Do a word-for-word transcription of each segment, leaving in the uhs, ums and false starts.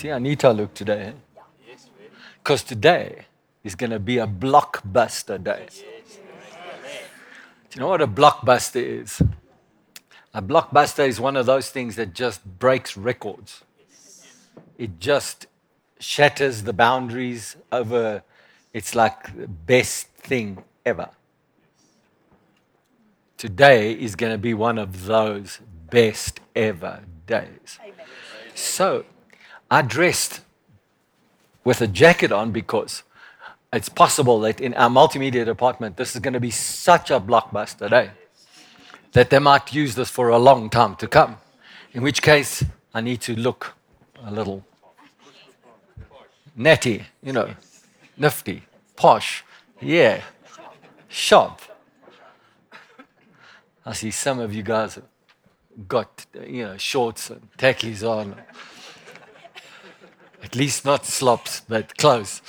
see Anita look today? Because today is going to be a blockbuster day. Do you know what a blockbuster is? A blockbuster is one of those things that just breaks records. It just shatters the boundaries over, it's like the best thing ever. Today is going to be one of those best ever days. Amen. So I dressed with a jacket on because it's possible that in our multimedia department, this is going to be such a blockbuster day that they might use this for a long time to come, in which case I need to look a little natty, you know, nifty, posh, yeah, sharp. I see some of you guys have got, you know, shorts and tackies on. At least not slops, but close.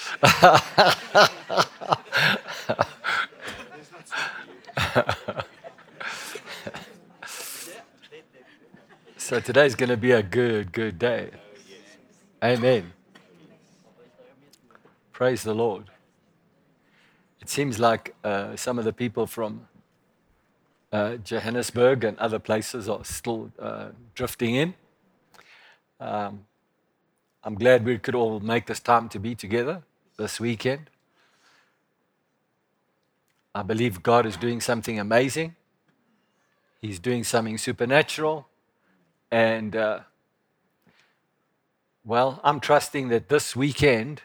So today's going to be a good, good day. Amen. Praise the Lord. It seems like uh, some of the people from Uh, Johannesburg and other places are still uh, drifting in. Um, I'm glad we could all make this time to be together this weekend. I believe God is doing something amazing. He's doing something supernatural. And, uh, well, I'm trusting that this weekend,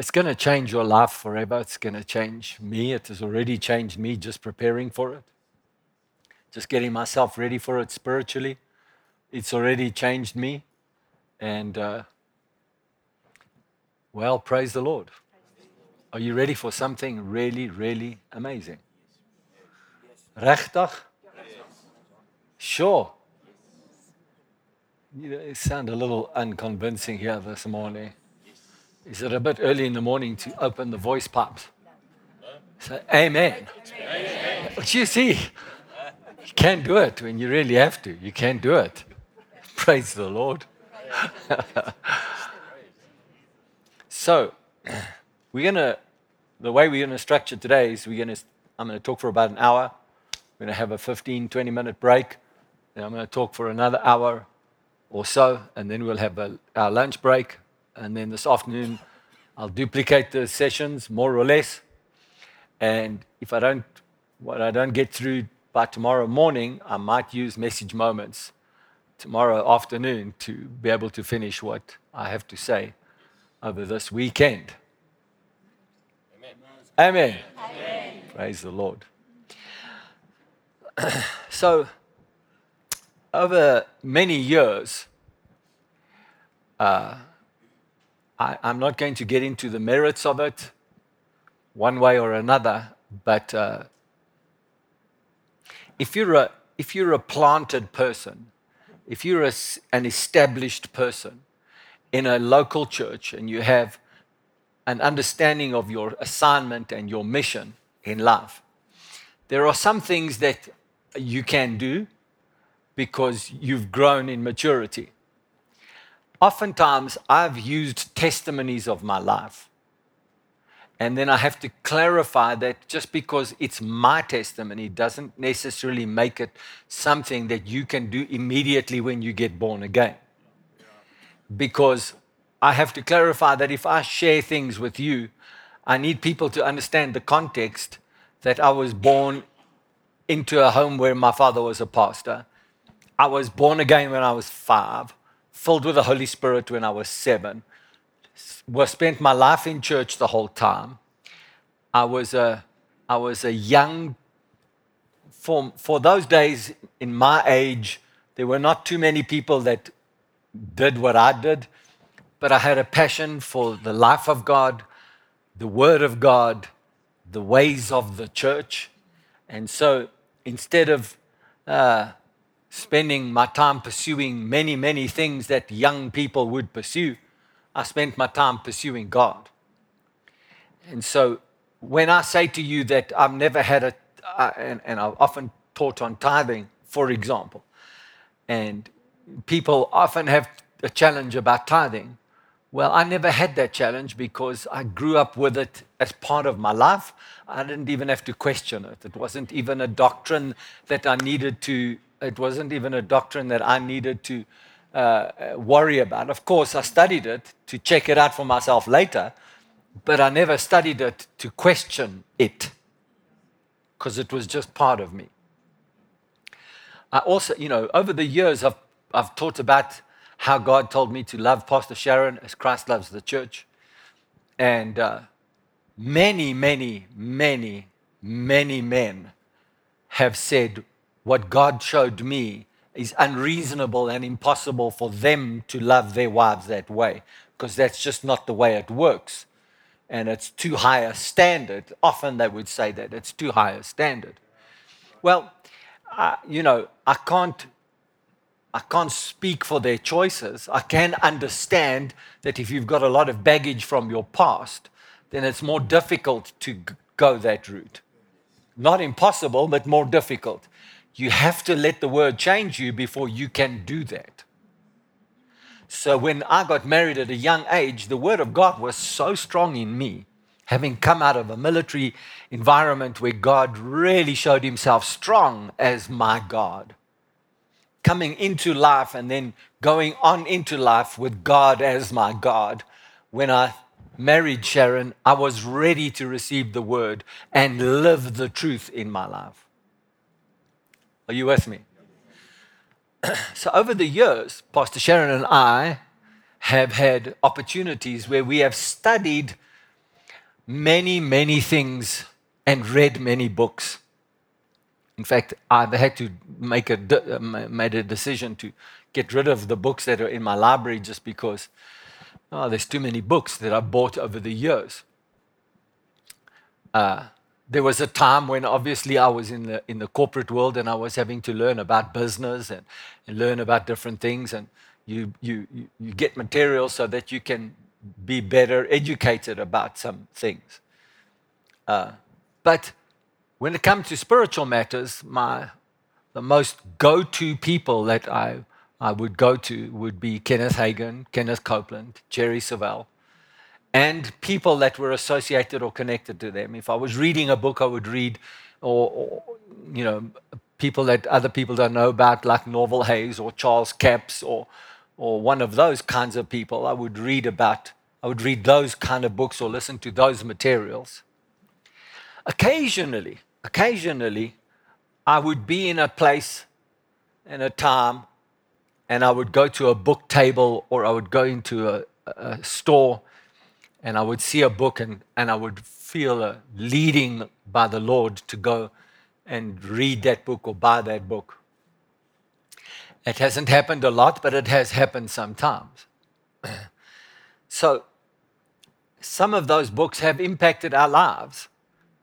it's going to change your life forever. It's going to change me. It has already changed me just preparing for it, just getting myself ready for it spiritually. It's already changed me. And, uh, well, praise the Lord. Are you ready for something really, really amazing? Rechtig? Sure. You know, it sounds a little unconvincing here this morning. Is it a bit early in the morning to open the voice pipes? No. So, amen. Amen. But you see, you can do it when you really have to. You can do it. Praise the Lord. So, we're gonna. The way we're gonna structure today is we're gonna. I'm gonna talk for about an hour. We're gonna have a fifteen, twenty minute break. Then I'm gonna talk for another hour or so, and then we'll have a, our lunch break. And then this afternoon, I'll duplicate the sessions, more or less. And if I don't, what I don't get through by tomorrow morning, I might use message moments tomorrow afternoon to be able to finish what I have to say over this weekend. Amen. Amen. Amen. Praise the Lord. So, over many years, uh, I, I'm not going to get into the merits of it one way or another, but uh, if you're a, if you're a planted person, if you're a, an established person in a local church and you have an understanding of your assignment and your mission in life, there are some things that you can do because you've grown in maturity. Oftentimes, I've used testimonies of my life, and then I have to clarify that just because it's my testimony doesn't necessarily make it something that you can do immediately when you get born again. Because I have to clarify that if I share things with you, I need people to understand the context that I was born into a home where my father was a pastor. I was born again when I was five. Filled with the Holy Spirit when I was seven. I spent my life in church the whole time. I was a, I was a young, for, for those days in my age, there were not too many people that did what I did, but I had a passion for the life of God, the Word of God, the ways of the church. And so instead of... Uh, spending my time pursuing many, many things that young people would pursue, I spent my time pursuing God. And so when I say to you that I've never had a, uh, and, and I've often taught on tithing, for example, and people often have a challenge about tithing. Well, I never had that challenge because I grew up with it as part of my life. I didn't even have to question it. It wasn't even a doctrine that I needed to, it wasn't even a doctrine that I needed to uh, worry about. Of course, I studied it to check it out for myself later, but I never studied it to question it because it was just part of me. I also, you know, over the years, I've, I've taught about how God told me to love Pastor Sharon as Christ loves the church. And uh, many, many, many, many men have said what God showed me is unreasonable and impossible for them to love their wives that way, because that's just not the way it works. And it's too high a standard. Often they would say that, it's too high a standard. Well, uh, you know, I can't I can't speak for their choices. I can understand that if you've got a lot of baggage from your past, then it's more difficult to g- go that route. Not impossible, but more difficult. You have to let the word change you before you can do that. So when I got married at a young age, the word of God was so strong in me, having come out of a military environment where God really showed himself strong as my God. Coming into life and then going on into life with God as my God. When I married Sharon, I was ready to receive the word and live the truth in my life. Are you with me? So over the years, Pastor Sharon and I have had opportunities where we have studied many, many things and read many books. In fact, I've had to make a de- made a decision to get rid of the books that are in my library just because oh, there's too many books that I bought over the years. Uh, there was a time when obviously I was in the in the corporate world and I was having to learn about business and, and learn about different things, and you you you get material so that you can be better educated about some things. Uh, but when it comes to spiritual matters, my the most go-to people that I, I would go to would be Kenneth Hagin, Kenneth Copeland, Jerry Savelle, and people that were associated or connected to them. If I was reading a book, I would read, or, or you know, people that other people don't know about, like Norval Hayes or Charles Capps or or one of those kinds of people. I would read about. I would read those kind of books or listen to those materials. Occasionally. Occasionally, I would be in a place, in a time, and I would go to a book table or I would go into a, a store and I would see a book and, and I would feel a leading by the Lord to go and read that book or buy that book. It hasn't happened a lot, but it has happened sometimes. So, some of those books have impacted our lives.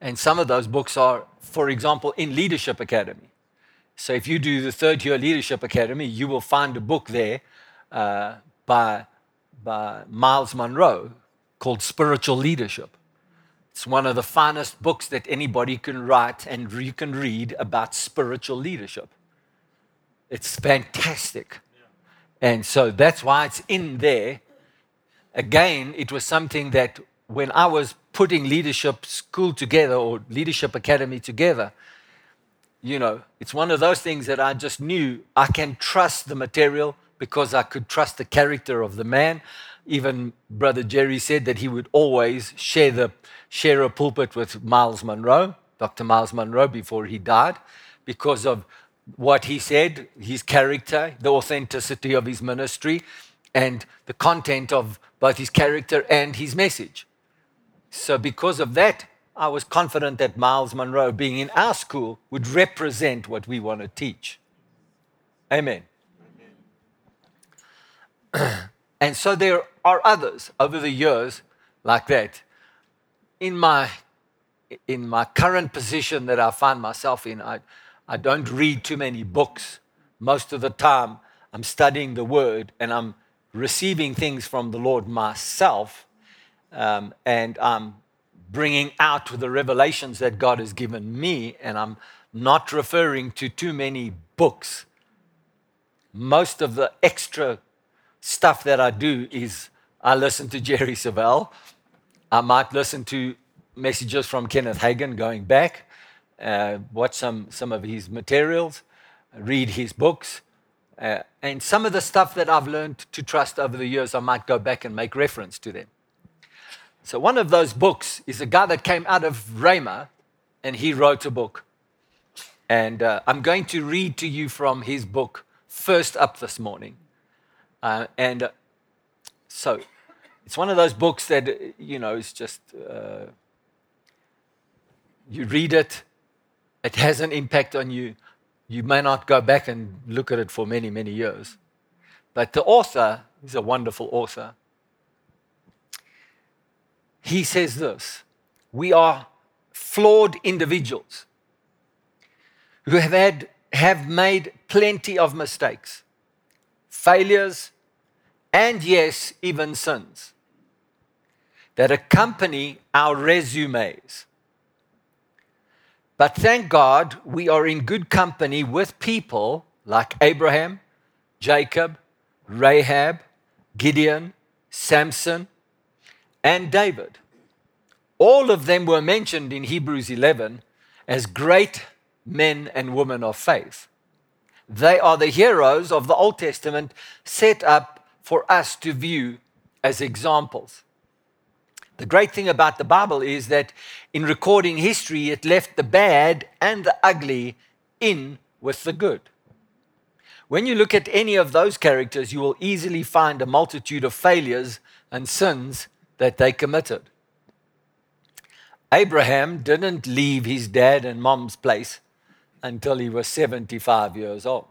And some of those books are, for example, in Leadership Academy. So if you do the third year Leadership Academy, you will find a book there uh, by, by Myles Munroe called Spiritual Leadership. It's one of the finest books that anybody can write, and you can read about spiritual leadership. It's fantastic. Yeah. And so that's why it's in there. Again, it was something that when I was putting leadership school together or leadership academy together, you know, it's one of those things that I just knew I can trust the material because I could trust the character of the man. Even Brother Jerry said that he would always share the share a pulpit with Myles Munroe, Doctor Myles Munroe, before he died, because of what he said, his character, the authenticity of his ministry, and the content of both his character and his message. So because of that, I was confident that Myles Munroe being in our school would represent what we want to teach. Amen. Amen. And so there are others over the years like that. In my in my current position that I find myself in, I, I don't read too many books. Most of the time, I'm studying the Word and I'm receiving things from the Lord myself. Um, and I'm bringing out the revelations that God has given me, and I'm not referring to too many books. Most of the extra stuff that I do is I listen to Jerry Savelle. I might listen to messages from Kenneth Hagin going back, uh, watch some, some of his materials, read his books. Uh, and some of the stuff that I've learned to trust over the years, I might go back and make reference to them. So one of those books is a guy that came out of Rhema, and he wrote a book. And uh, I'm going to read to you from his book first up this morning. Uh, and uh, so it's one of those books that, you know, it's just, uh, you read it, it has an impact on you. You may not go back and look at it for many, many years. But the author is a wonderful author. He says this: we are flawed individuals who have had, have made plenty of mistakes, failures, and yes, even sins that accompany our resumes. But thank God we are in good company with people like Abraham, Jacob, Rahab, Gideon, Samson, and David. All of them were mentioned in Hebrews eleven as great men and women of faith. They are the heroes of the Old Testament set up for us to view as examples. The great thing about the Bible is that in recording history, it left the bad and the ugly in with the good. When you look at any of those characters, you will easily find a multitude of failures and sins that they committed. Abraham didn't leave his dad and mom's place until he was seventy-five years old.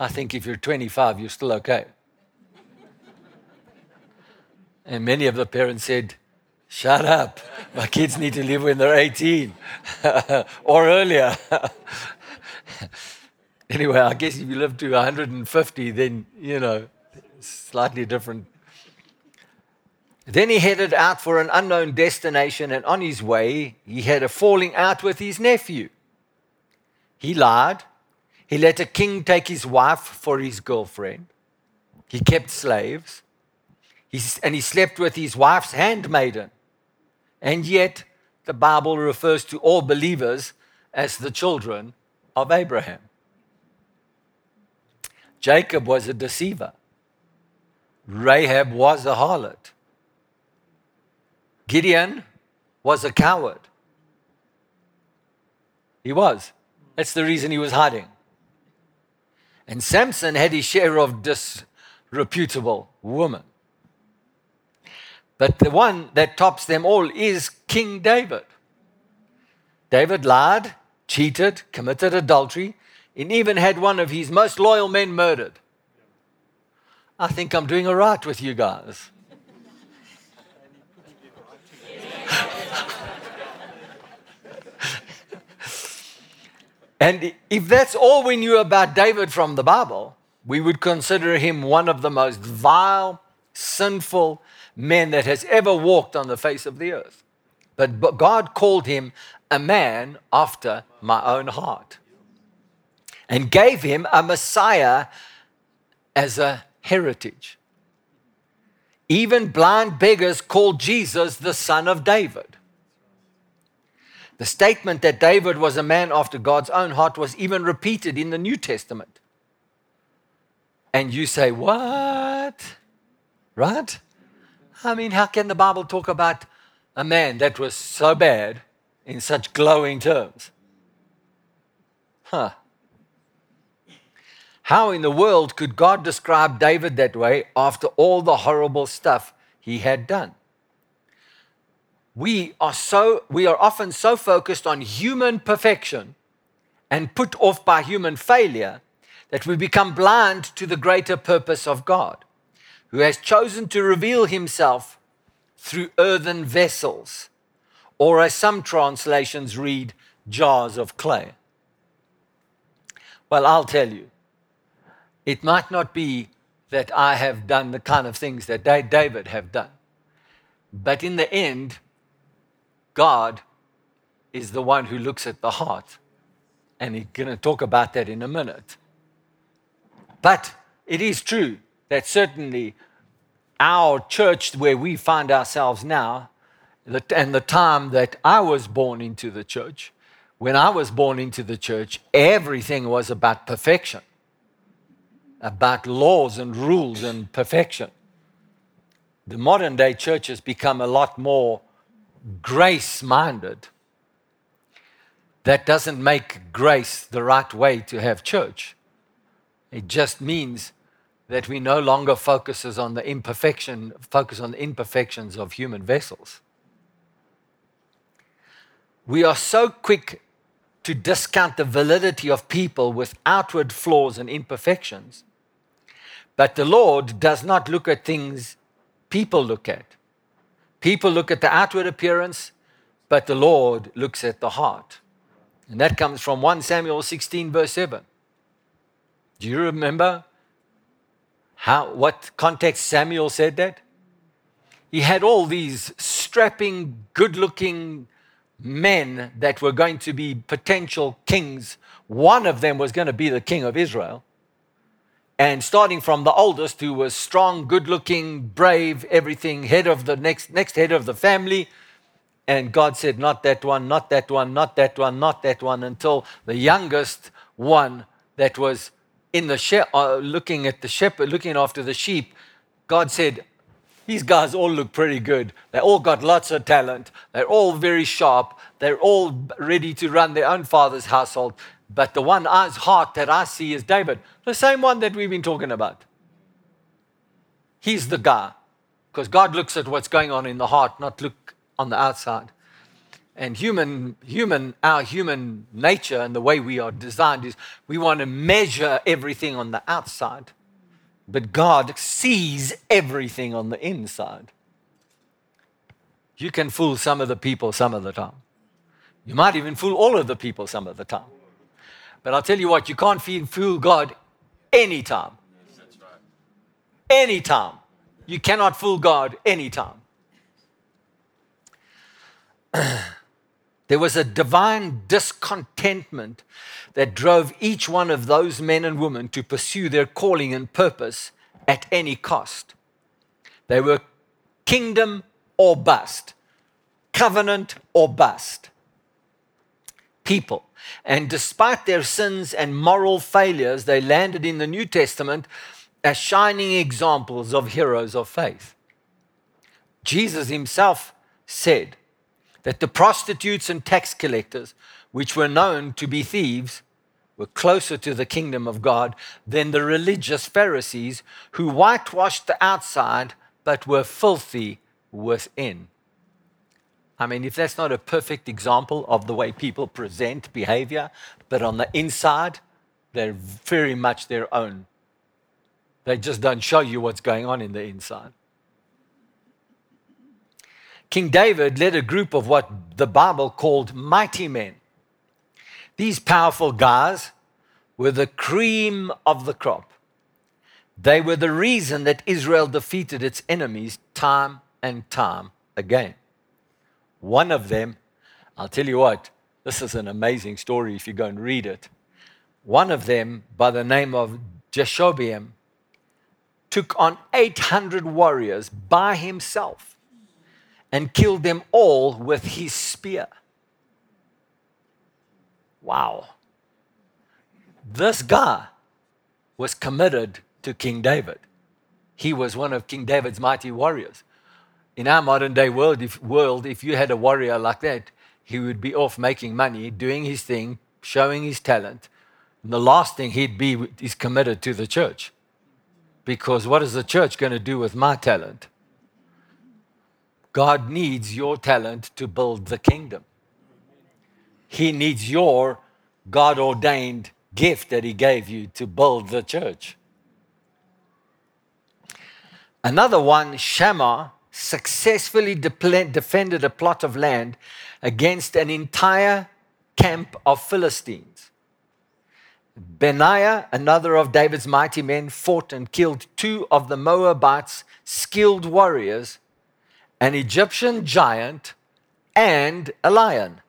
I think if you're twenty-five, you're still okay. And many of the parents said, shut up, my kids need to live when they're eighteen or earlier. Anyway, I guess if you live to one hundred fifty, then, you know, slightly different. Then he headed out for an unknown destination, and on his way, he had a falling out with his nephew. He lied. He let a king take his wife for his girlfriend. He kept slaves. He's, and he slept with his wife's handmaiden. And yet, the Bible refers to all believers as the children of Abraham. Jacob was a deceiver. Rahab was a harlot. Gideon was a coward. He was. That's the reason he was hiding. And Samson had his share of disreputable women. But the one that tops them all is King David. David lied, cheated, committed adultery, and even had one of his most loyal men murdered. I think I'm doing all right with you guys. And if that's all we knew about David from the Bible, we would consider him one of the most vile, sinful men that has ever walked on the face of the earth. But, but God called him a man after my own heart and gave him a Messiah as a heritage. Even blind beggars called Jesus the Son of David. The statement that David was a man after God's own heart was even repeated in the New Testament. And you say, what? Right? I mean, how can the Bible talk about a man that was so bad in such glowing terms? Huh. How in the world could God describe David that way after all the horrible stuff he had done? We are so we are often so focused on human perfection and put off by human failure that we become blind to the greater purpose of God, who has chosen to reveal himself through earthen vessels, or as some translations read, jars of clay. Well, I'll tell you, it might not be that I have done the kind of things that David have done, but in the end, God is the one who looks at the heart, and he's going to talk about that in a minute. But It is true that certainly our church where we find ourselves now, and the time that I was born into the church, when I was born into the church, everything was about perfection, about laws and rules and perfection. The modern day church has become a lot more grace-minded. That doesn't make grace the right way to have church. It just means that we no longer focuses on the imperfection, focus on the imperfections of human vessels. We are so quick to discount the validity of people with outward flaws and imperfections, but the Lord does not look at things people look at. People look at the outward appearance, but the Lord looks at the heart. And that comes from First Samuel sixteen, verse seven. Do you remember how, what context Samuel said that? He had all these strapping, good-looking men that were going to be potential kings. One of them was going to be the king of Israel. And starting from the oldest, who was strong, good-looking, brave, everything, head of the next, next head of the family. And God said, not that one, not that one, not that one, not that one, until the youngest one that was in the she- uh, looking at the shepherd, looking after the sheep. God said, these guys all look pretty good. They all got lots of talent. They're all very sharp. They're all ready to run their own father's household. But the one eyes heart that I see is David, the same one that we've been talking about. He's the guy, because God looks at what's going on in the heart, not look on the outside. And human, human, our human nature and the way we are designed is we want to measure everything on the outside. But God sees everything on the inside. You can fool some of the people some of the time. You might even fool all of the people some of the time. But I'll tell you what, you can't fool God anytime. That's right. Anytime. You cannot fool God anytime. There was a divine discontentment that drove each one of those men and women to pursue their calling and purpose at any cost. They were kingdom or bust, covenant or bust people. And despite their sins and moral failures, they landed in the New Testament as shining examples of heroes of faith. Jesus himself said that the prostitutes and tax collectors, which were known to be thieves, were closer to the kingdom of God than the religious Pharisees, who whitewashed the outside but were filthy within. I mean, if that's not a perfect example of the way people present behavior, but on the inside, they're very much their own. They just don't show you what's going on in the inside. King David led a group of what the Bible called mighty men. These powerful guys were the cream of the crop. They were the reason that Israel defeated its enemies time and time again. One of them, I'll tell you what, this is an amazing story if you go and read it. One of them, by the name of Jeshobeam, took on eight hundred warriors by himself and killed them all with his spear. Wow. This guy was committed to King David. He was one of King David's mighty warriors. In our modern day world if, world, if you had a warrior like that, he would be off making money, doing his thing, showing his talent. And the last thing he'd be is committed to the church. Because what is the church going to do with my talent? God needs your talent to build the kingdom. He needs your God-ordained gift that he gave you to build the church. Another one, Shammah, successfully de- defended a plot of land against an entire camp of Philistines. Benaiah, another of David's mighty men, fought and killed two of the Moabites' skilled warriors, an Egyptian giant and a lion.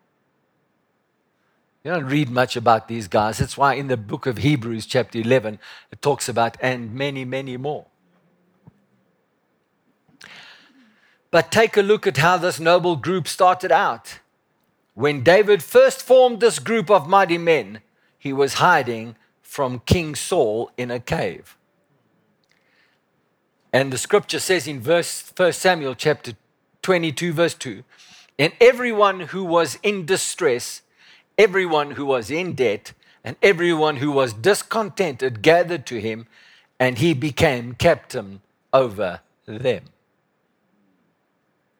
You don't read much about these guys. That's why in the book of Hebrews, chapter eleven, it talks about, and many, many more. But take a look at how this noble group started out. When David first formed this group of mighty men, he was hiding from King Saul in a cave. And the scripture says in verse, First Samuel chapter twenty-two, verse two, and everyone who was in distress, everyone who was in debt, and everyone who was discontented gathered to him, and he became captain over them.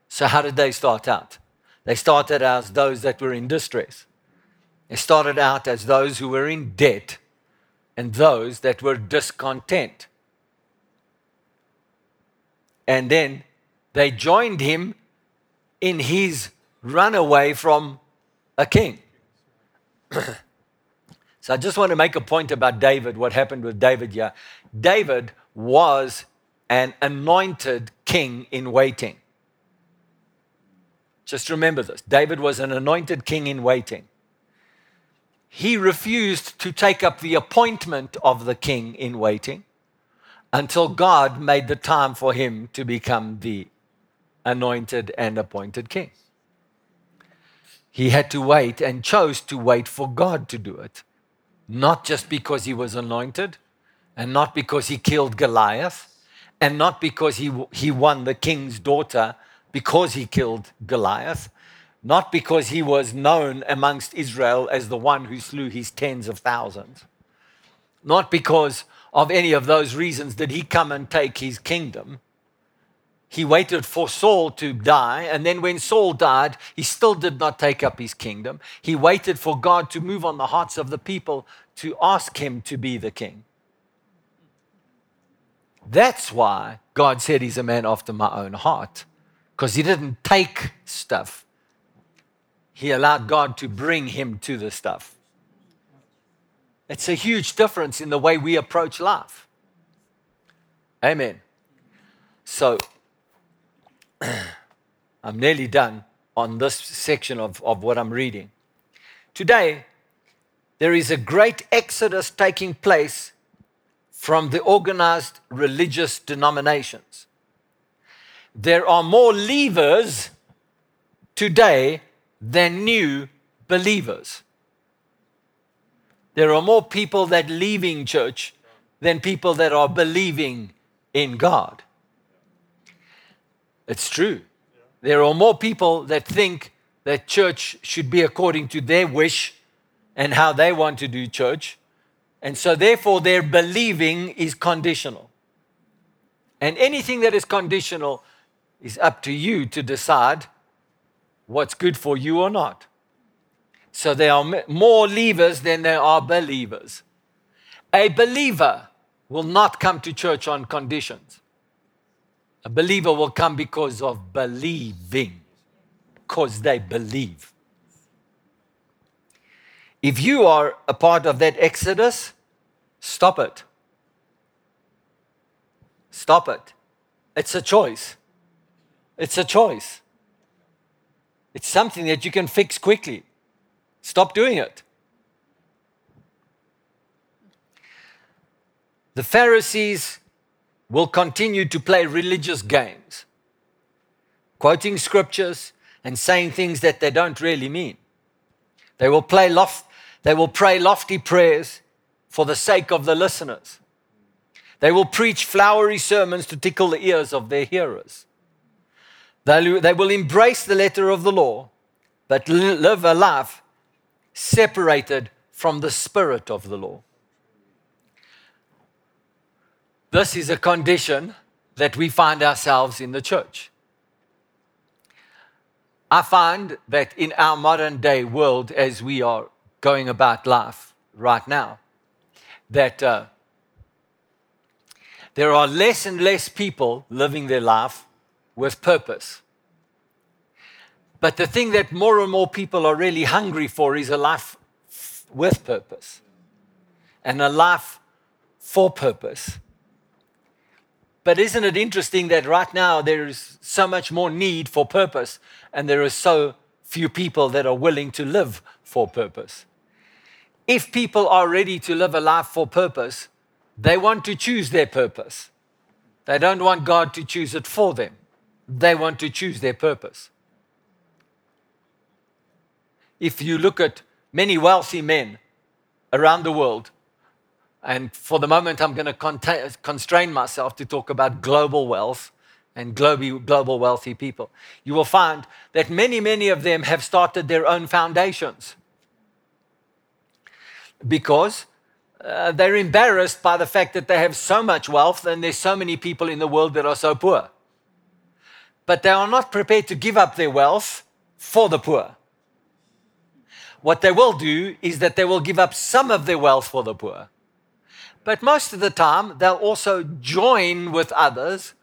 So how did they start out? They started out as those that were in distress. They started out as those who were in debt and those that were discontent. And then they joined him in his runaway from a king. So I just want to make a point about David, what happened with David here. David was an anointed king in waiting. Just remember this. David was an anointed king in waiting. He refused to take up the appointment of the king in waiting until God made the time for him to become the anointed and appointed king. He had to wait and chose to wait for God to do it, not just because he was anointed and not because he killed Goliath and not because he, he won the king's daughter because he killed Goliath, not because he was known amongst Israel as the one who slew his tens of thousands, not because of any of those reasons did he come and take his kingdom. He waited for Saul to die, and then when Saul died, he still did not take up his kingdom. He waited for God to move on the hearts of the people to ask him to be the king. That's why God said he's a man after my own heart, because he didn't take stuff. He allowed God to bring him to the stuff. It's a huge difference in the way we approach life. Amen. So, I'm nearly done on this section of, of what I'm reading. Today, there is a great exodus taking place from the organized religious denominations. There are more leavers today than new believers. There are more people that are leaving church than people that are believing in God. It's true. There are more people that think that church should be according to their wish and how they want to do church. And so therefore their believing is conditional. And anything that is conditional is up to you to decide what's good for you or not. So there are more leavers than there are believers. A believer will not come to church on conditions. A believer will come because of believing, because they believe. If you are a part of that exodus, stop it. Stop it. It's a choice. It's a choice. It's something that you can fix quickly. Stop doing it. The Pharisees will continue to play religious games, quoting scriptures and saying things that they don't really mean. They will play loft, they will pray lofty prayers for the sake of the listeners. They will preach flowery sermons to tickle the ears of their hearers. They, they will embrace the letter of the law, but live a life separated from the spirit of the law. This is a condition that we find ourselves in the church. I find that in our modern day world, as we are going about life right now, that uh, there are less and less people living their life with purpose. But the thing that more and more people are really hungry for is a life with purpose and a life for purpose. But isn't it interesting that right now there is so much more need for purpose and there are so few people that are willing to live for purpose? if people are ready to live a life for purpose, they want to choose their purpose. They don't want God to choose it for them. They want to choose their purpose. If you look at many wealthy men around the world, and for the moment I'm going to constrain myself to talk about global wealth and global wealthy people, you will find that many, many of them have started their own foundations because uh, they're embarrassed by the fact that they have so much wealth and there's so many people in the world that are so poor. But they are not prepared to give up their wealth for the poor. What they will do is that they will give up some of their wealth for the poor. But most of the time, they'll also join with others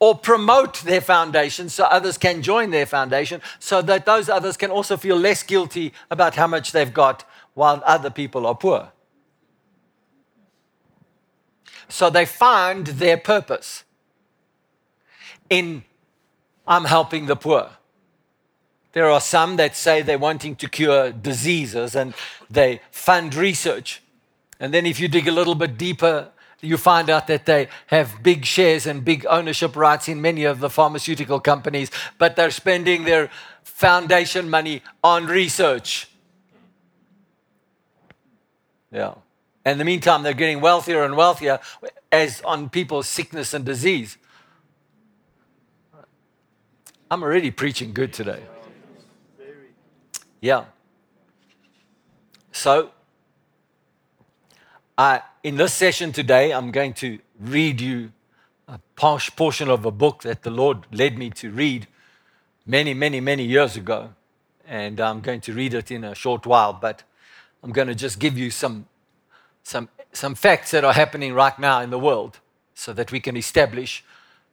or promote their foundation so others can join their foundation so that those others can also feel less guilty about how much they've got while other people are poor. So they find their purpose in, I'm helping the poor. There are some that say they're wanting to cure diseases and they fund research. And then if you dig a little bit deeper, you find out that they have big shares and big ownership rights in many of the pharmaceutical companies, but they're spending their foundation money on research. Yeah. In the meantime, they're getting wealthier and wealthier as on people's sickness and disease. I'm already preaching good today. Yeah. So, I, in this session today, I'm going to read you a portion of a book that the Lord led me to read many, many, many years ago. And I'm going to read it in a short while, but I'm going to just give you some, some, some facts that are happening right now in the world so that we can establish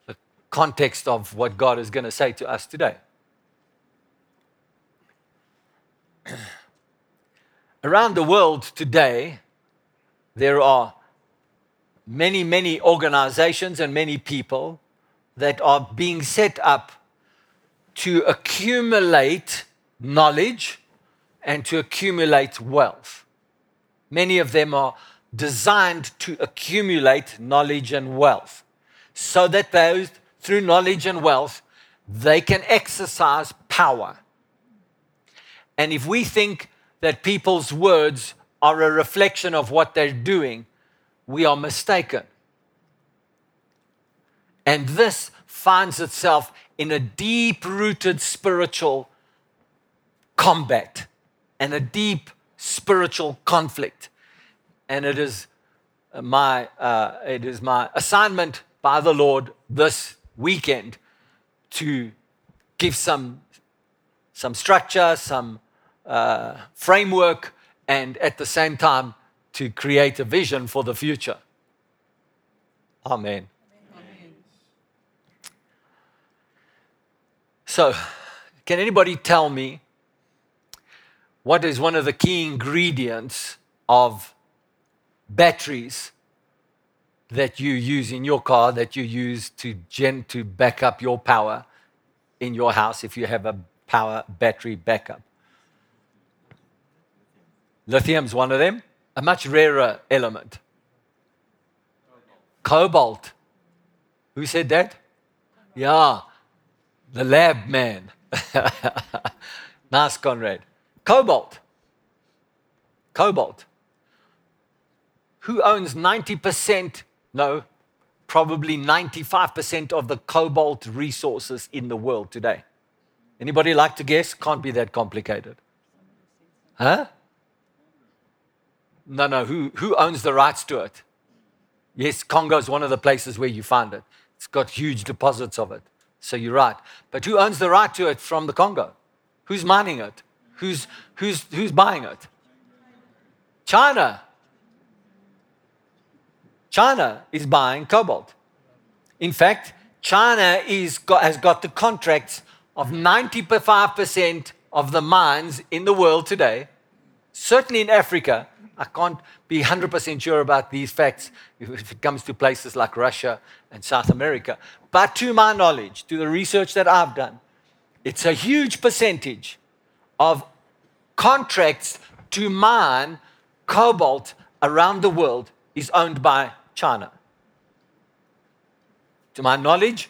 the context of what God is going to say to us today. Around the world today, there are many, many organizations and many people that are being set up to accumulate knowledge and to accumulate wealth. Many of them are designed to accumulate knowledge and wealth so that those, through knowledge and wealth, they can exercise power. And if we think that people's words are a reflection of what they're doing, we are mistaken. And this finds itself in a deep-rooted spiritual combat and a deep spiritual conflict. And it is my, uh, it is my assignment by the Lord this weekend to give some, some structure, some Uh, framework, and at the same time to create a vision for the future. Amen. Amen. So, can anybody tell me what is one of the key ingredients of batteries that you use in your car, that you use to gen to back up your power in your house if you have a power battery backup? Lithium's one of them, a much rarer element. Cobalt. Cobalt. Who said that? Conrad. Yeah, the lab man. Nice, Conrad. Cobalt. Cobalt. Who owns ninety percent, no, probably ninety-five percent of the cobalt resources in the world today? Anybody like to guess? Can't be that complicated. Huh? No, no, who, who owns the rights to it? Yes, Congo is one of the places where you find it. It's got huge deposits of it, so you're right. But who owns the right to it from the Congo? Who's mining it? Who's, who's, who's buying it? China. China is buying cobalt. In fact, China is got, has got the contracts of ninety-five percent of the mines in the world today, certainly in Africa. I can't be one hundred percent sure about these facts if it comes to places like Russia and South America. But to my knowledge, to the research that I've done, it's a huge percentage of contracts to mine cobalt around the world is owned by China. To my knowledge,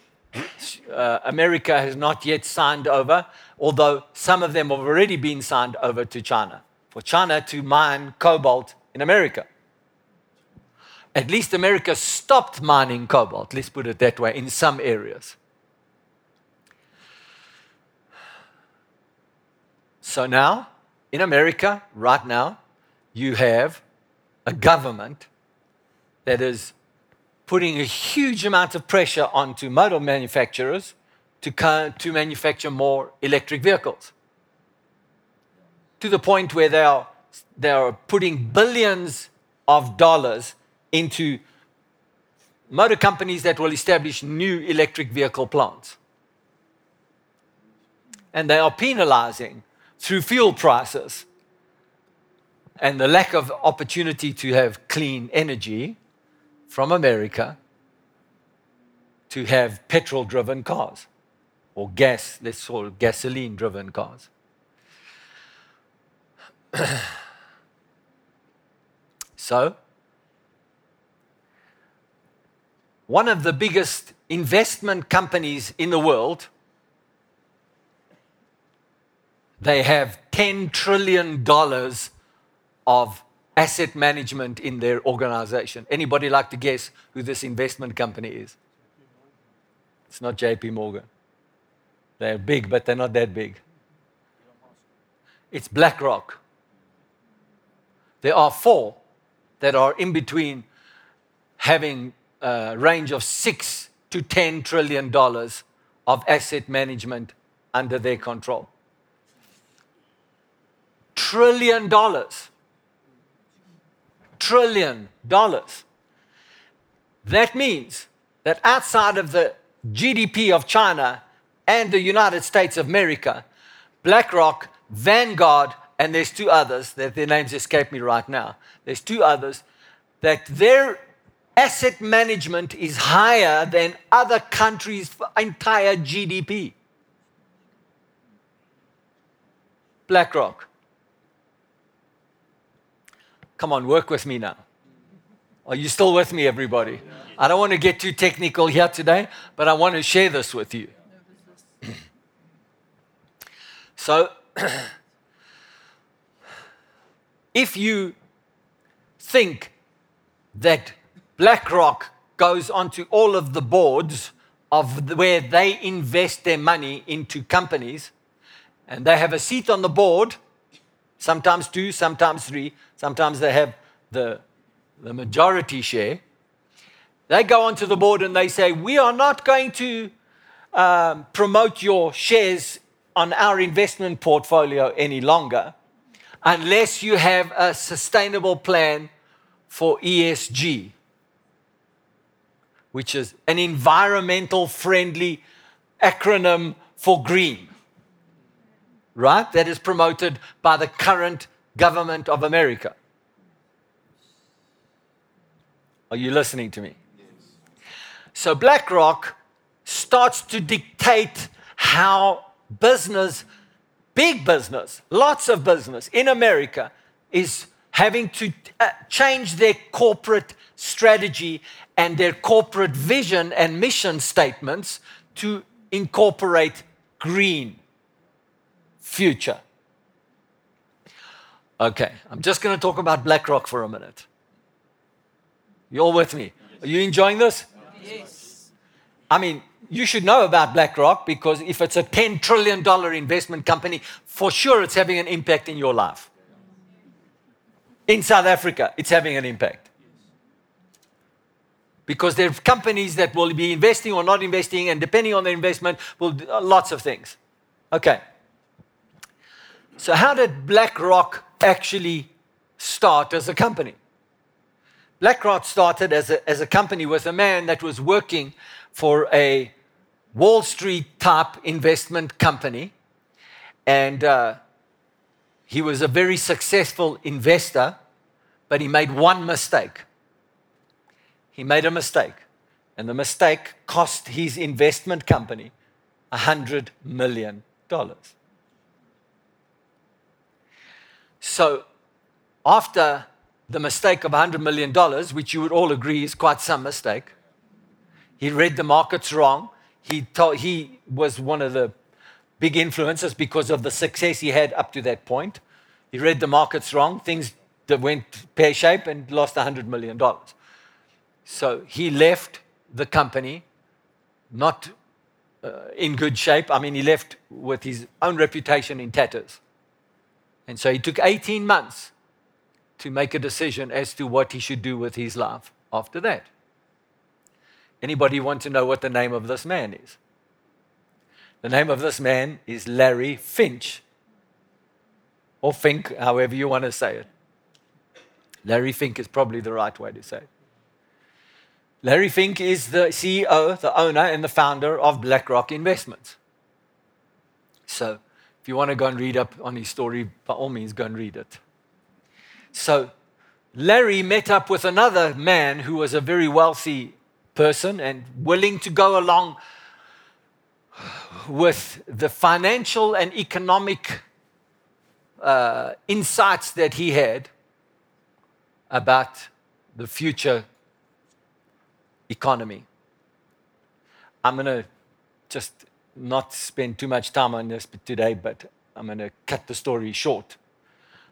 uh, America has not yet signed over, although some of them have already been signed over to China, for China to mine cobalt in America. At least America stopped mining cobalt, let's put it that way, in some areas. So now, in America, right now, you have a government that is putting a huge amount of pressure onto motor manufacturers to, co- to manufacture more electric vehicles, to the point where they are, they are putting billions of dollars into motor companies that will establish new electric vehicle plants. And they are penalizing through fuel prices and the lack of opportunity to have clean energy from America to have petrol-driven cars or gas, let's call it gasoline-driven cars. So, one of the biggest investment companies in the world, they have ten trillion dollars of asset management in their organization. Anybody like to guess who this investment company is? It's not J P Morgan. They're big, but they're not that big. It's BlackRock. There are four that are in between having a range of six to ten trillion dollars of asset management under their control. Trillion dollars. Trillion dollars. That means that outside of the G D P of China and the United States of America, BlackRock, Vanguard, and there's two others that their names escape me right now. There's two others that their asset management is higher than other countries' entire G D P. BlackRock. Come on, work with me now. Are you still with me, everybody? I don't want to get too technical here today, but I want to share this with you. So, if you think that BlackRock goes onto all of the boards of the, where they invest their money into companies, and they have a seat on the board, sometimes two, sometimes three, sometimes they have the, the majority share. They go onto the board and they say, we are not going to um, promote your shares on our investment portfolio any longer unless you have a sustainable plan for E S G, which is an environmental friendly acronym for green. Right? That is promoted by the current government of America. Are you listening to me? Yes. So BlackRock starts to dictate how business, big business, lots of business in America is having to uh, change their corporate strategy and their corporate vision and mission statements to incorporate green future. Okay, I'm just going to talk about BlackRock for a minute. You all with me? Are you enjoying this? Yes. I mean, you should know about BlackRock because if it's a ten trillion dollars investment company, for sure it's having an impact in your life. In South Africa, it's having an impact. Because there are companies that will be investing or not investing, and depending on their investment, will do lots of things. Okay. So how did BlackRock actually start as a company? BlackRock started as a, as a company with a man that was working for a Wall Street-type investment company. And uh, he was a very successful investor, but he made one mistake. He made a mistake. And the mistake cost his investment company one hundred million dollars. So after the mistake of one hundred million dollars, which you would all agree is quite some mistake. He read the markets wrong. He, told, he was one of the big influencers because of the success he had up to that point. He read the markets wrong. Things that went pear-shaped and lost one hundred million dollars. So he left the company not uh, in good shape. I mean, he left with his own reputation in tatters. And so he took eighteen months to make a decision as to what he should do with his life after that. Anybody want to know what the name of this man is? The name of this man is Larry Finch, or Fink, however you want to say it. Larry Fink is probably the right way to say it. Larry Fink is the C E O, the owner, and the founder of BlackRock Investments. So if you want to go and read up on his story, by all means, go and read it. So Larry met up with another man who was a very wealthy person and willing to go along with the financial and economic uh, insights that he had about the future economy. I'm going to just not spend too much time on this today, but I'm going to cut the story short.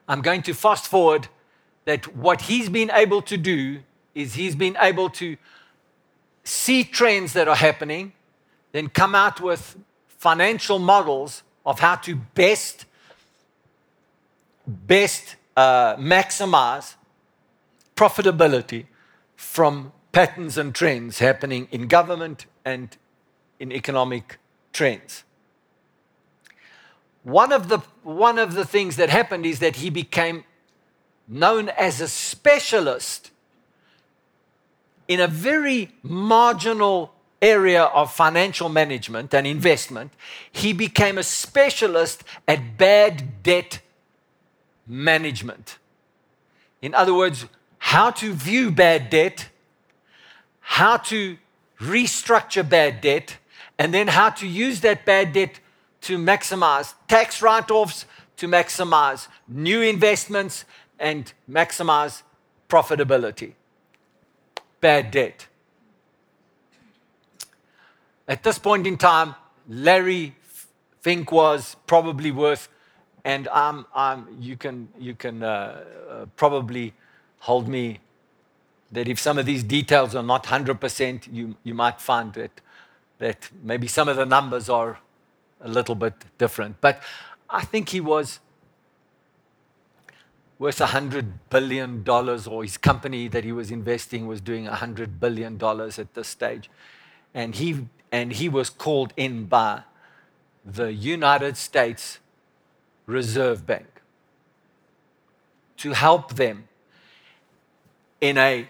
I'm going to fast forward that what he's been able to do is he's been able to see trends that are happening, then come out with financial models of how to best, best uh, maximize profitability from patterns and trends happening in government and in economic trends. One of the, one of the things that happened is that he became known as a specialist in a very marginal area of financial management and investment. He became a specialist at bad debt management. In other words, how to view bad debt, how to restructure bad debt, and then how to use that bad debt to maximize tax write-offs, to maximize new investments, and maximize profitability. Bad debt. At this point in time, Larry Fink was probably worth, and I'm, I'm, you can, you can uh, uh, probably hold me that if some of these details are not one hundred percent, you, you might find that, that maybe some of the numbers are a little bit different. But I think he was worth one hundred billion dollars, or his company that he was investing was doing one hundred billion dollars at this stage. And he, and he was called in by the United States Reserve Bank to help them in a,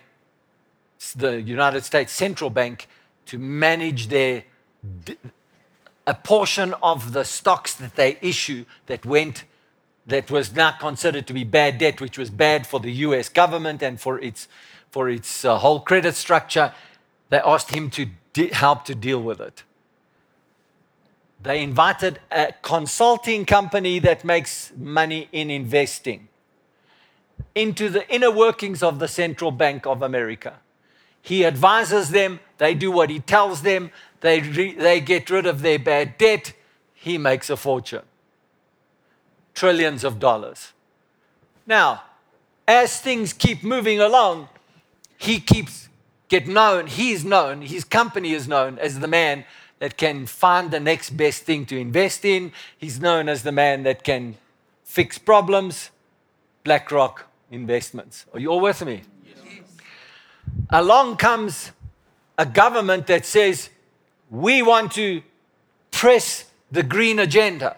the United States Central Bank to manage their a portion of the stocks that they issue that went, that was now considered to be bad debt, which was bad for the U S government and for its, for its uh, whole credit structure. They asked him to de- help to deal with it. They invited a consulting company that makes money in investing into the inner workings of the Central Bank of America. He advises them, they do what he tells them, they, re- they get rid of their bad debt, he makes a fortune. Trillions of dollars. Now, as things keep moving along, he keeps get known, he's known, his company is known as the man that can find the next best thing to invest in. He's known as the man that can fix problems. BlackRock Investments. Are you all with me? Yes. Along comes a government that says, we want to press the green agenda.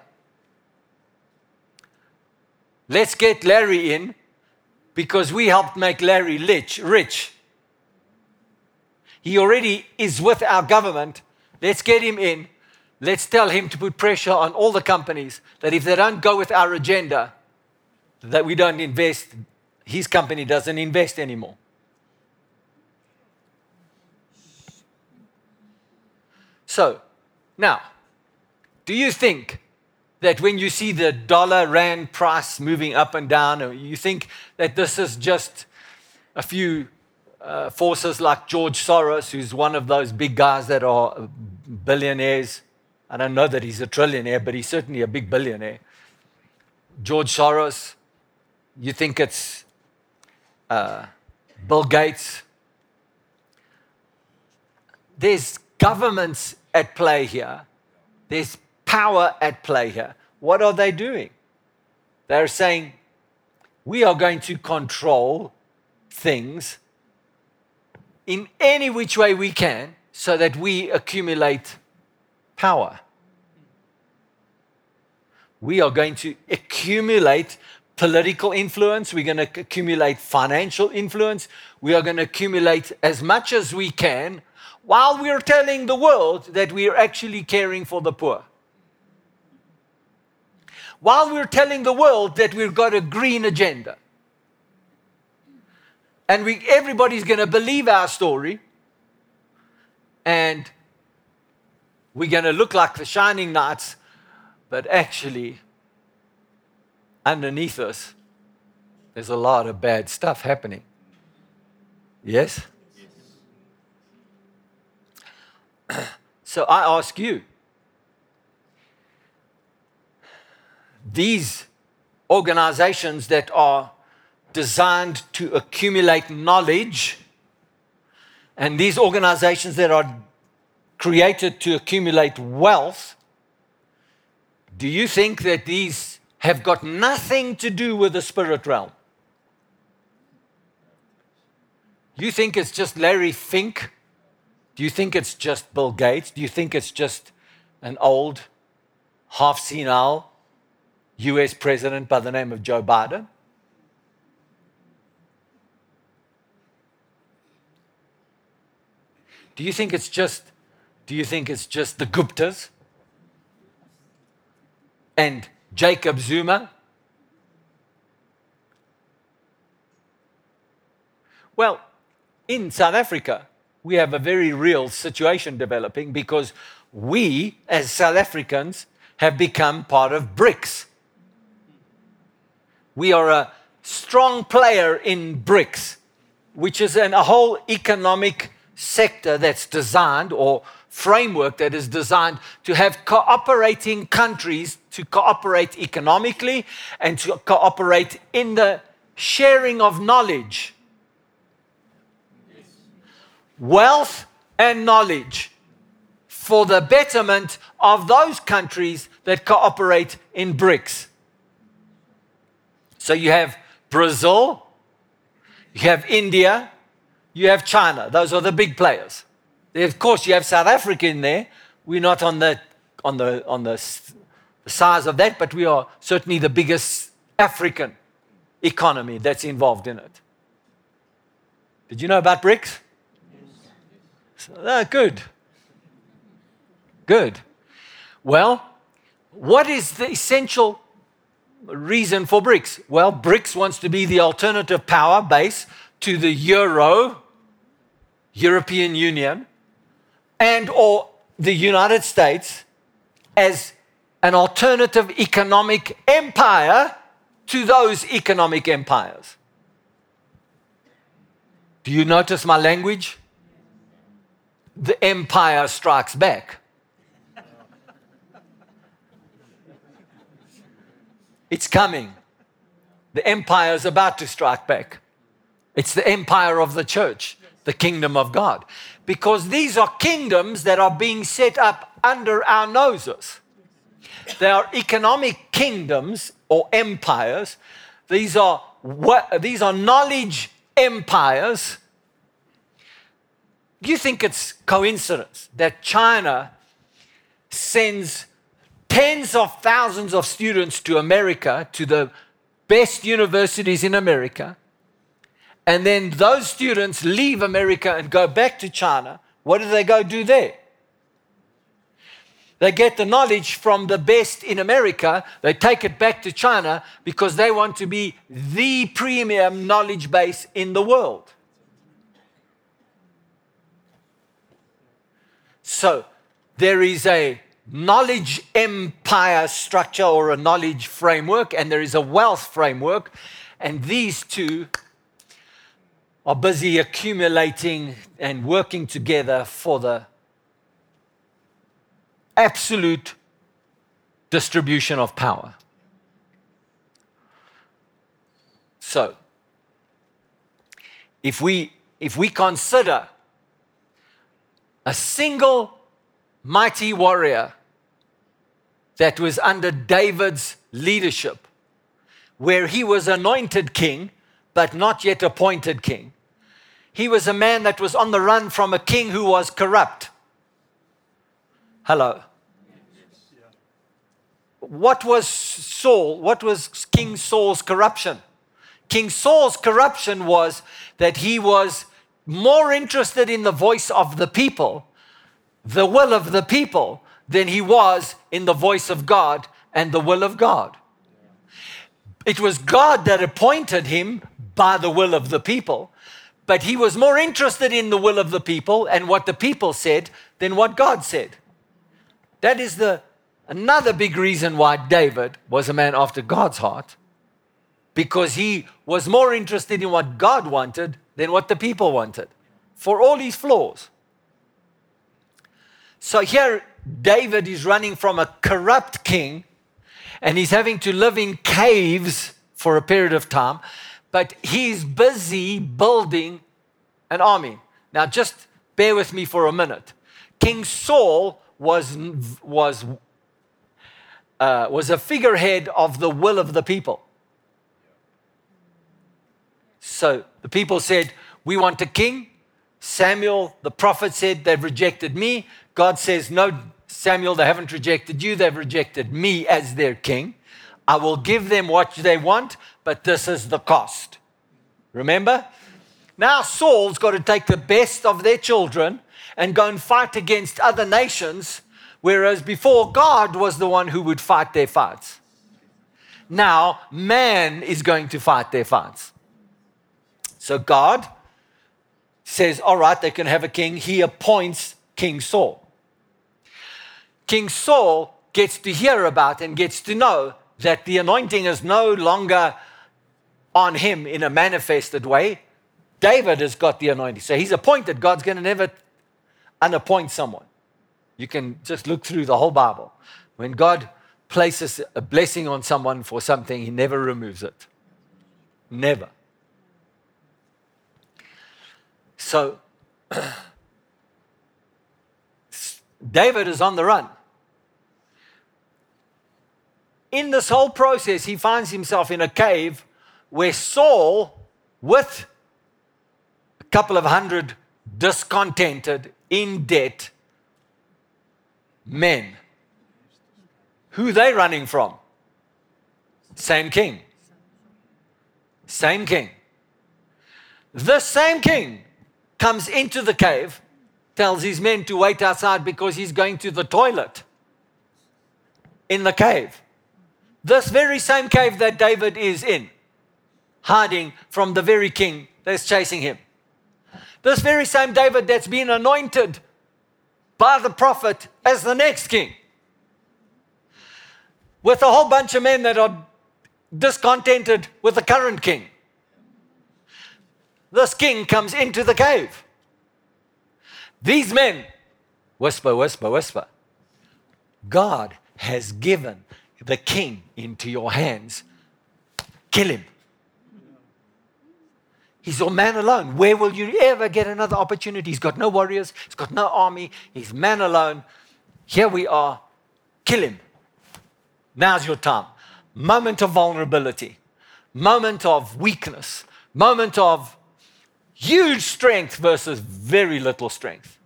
Let's get Larry in because we helped make Larry rich. He already is with our government. Let's get him in. Let's tell him to put pressure on all the companies that if they don't go with our agenda, that we don't invest, his company doesn't invest anymore. So, now, do you think that when you see the dollar rand price moving up and down, you think that this is just a few uh, forces like George Soros, who's one of those big guys that are billionaires. I don't know that he's a trillionaire, but he's certainly a big billionaire. George Soros, you think it's uh, Bill Gates. There's governments at play here. There's power at play here. What are they doing? They're saying, we are going to control things in any which way we can so that we accumulate power. We are going to accumulate political influence. We're going to accumulate financial influence. We are going to accumulate as much as we can while we're telling the world that we're actually caring for the poor. While we're telling the world that we've got a green agenda. And we, everybody's going to believe our story. And we're going to look like the shining knights, but actually, underneath us, there's a lot of bad stuff happening. Yes? Yes. So I ask you, these organizations that are designed to accumulate knowledge, and these organizations that are created to accumulate wealth, do you think that these have got nothing to do with the spirit realm? Do you think it's just Larry Fink? Do you think it's just Bill Gates? Do you think it's just an old, half-senile U S president by the name of Joe Biden? Do you think it's just Do you think it's just the Guptas and Jacob Zuma? Well, in South Africa, we have a very real situation developing because we, as South Africans, have become part of BRICS. We are a strong player in BRICS, which is an, a whole economic sector that's designed or framework that is designed to have cooperating countries to cooperate economically and to cooperate in the sharing of knowledge. Yes. Wealth and knowledge for the betterment of those countries that cooperate in BRICS. So you have Brazil, you have India, you have China. Those are the big players. Of course, you have South Africa in there. We're not on the on the on the size of that, but we are certainly the biggest African economy that's involved in it. Did you know about BRICS? Yes. Ah, good. Good. Well, what is the essential reason for BRICS? Well, BRICS wants to be the alternative power base to the Euro, European Union, and or the United States as an alternative economic empire to those economic empires. Do you notice my language? The empire strikes back. It's coming. The empire is about to strike back. It's the empire of the church, the kingdom of God. Because these are kingdoms that are being set up under our noses. They are economic kingdoms or empires. These are these are knowledge empires. Do you think it's coincidence that China sends tens of thousands of students to America, to the best universities in America, and then those students leave America and go back to China? What do they go do there? They get the knowledge from the best in America. They take it back to China because they want to be the premium knowledge base in the world. So there is a knowledge empire structure or a knowledge framework, and there is a wealth framework, and these two are busy accumulating and working together for the absolute distribution of power. So, if we if we consider a single mighty warrior that was under David's leadership, where he was anointed king, but not yet appointed king. He was a man that was on the run from a king who was corrupt. Hello. What was Saul? What was King Saul's corruption? King Saul's corruption was that he was more interested in the voice of the people, the will of the people, than he was in the voice of God and the will of God. It was God that appointed him by the will of the people, but he was more interested in the will of the people and what the people said than what God said. That is the another big reason why David was a man after God's heart, because he was more interested in what God wanted than what the people wanted, for all his flaws. So here, David is running from a corrupt king, and he's having to live in caves for a period of time, but he's busy building an army. Now, just bear with me for a minute. King Saul was, was, uh, was a figurehead of the will of the people. So the people said, we want a king. Samuel, the prophet, said, they've rejected me. God says, no, Samuel, they haven't rejected you. They've rejected me as their king. I will give them what they want, but this is the cost. Remember? Now Saul's got to take the best of their children and go and fight against other nations, whereas before God was the one who would fight their fights. Now man is going to fight their fights. So God says, all right, they can have a king. He appoints King Saul. King Saul gets to hear about and gets to know that the anointing is no longer on him in a manifested way. David has got the anointing. So he's appointed. God's going to never unappoint someone. You can just look through the whole Bible. When God places a blessing on someone for something, he never removes it. Never. So David is on the run. In this whole process, he finds himself in a cave where Saul, with a couple of hundred discontented, in debt men, who are they running from? Same king. Same king. The same king comes into the cave, tells his men to wait outside because he's going to the toilet in the cave. This very same cave that David is in, hiding from the very king that's chasing him. This very same David that's been anointed by the prophet as the next king, with a whole bunch of men that are discontented with the current king. This king comes into the cave. These men, whisper, whisper, whisper, God has given the king into your hands. Kill him. He's a man alone. Where will you ever get another opportunity? He's got no warriors. He's got no army. He's man alone. Here we are. Kill him. Now's your time. Moment of vulnerability. Moment of weakness. Moment of huge strength versus very little strength.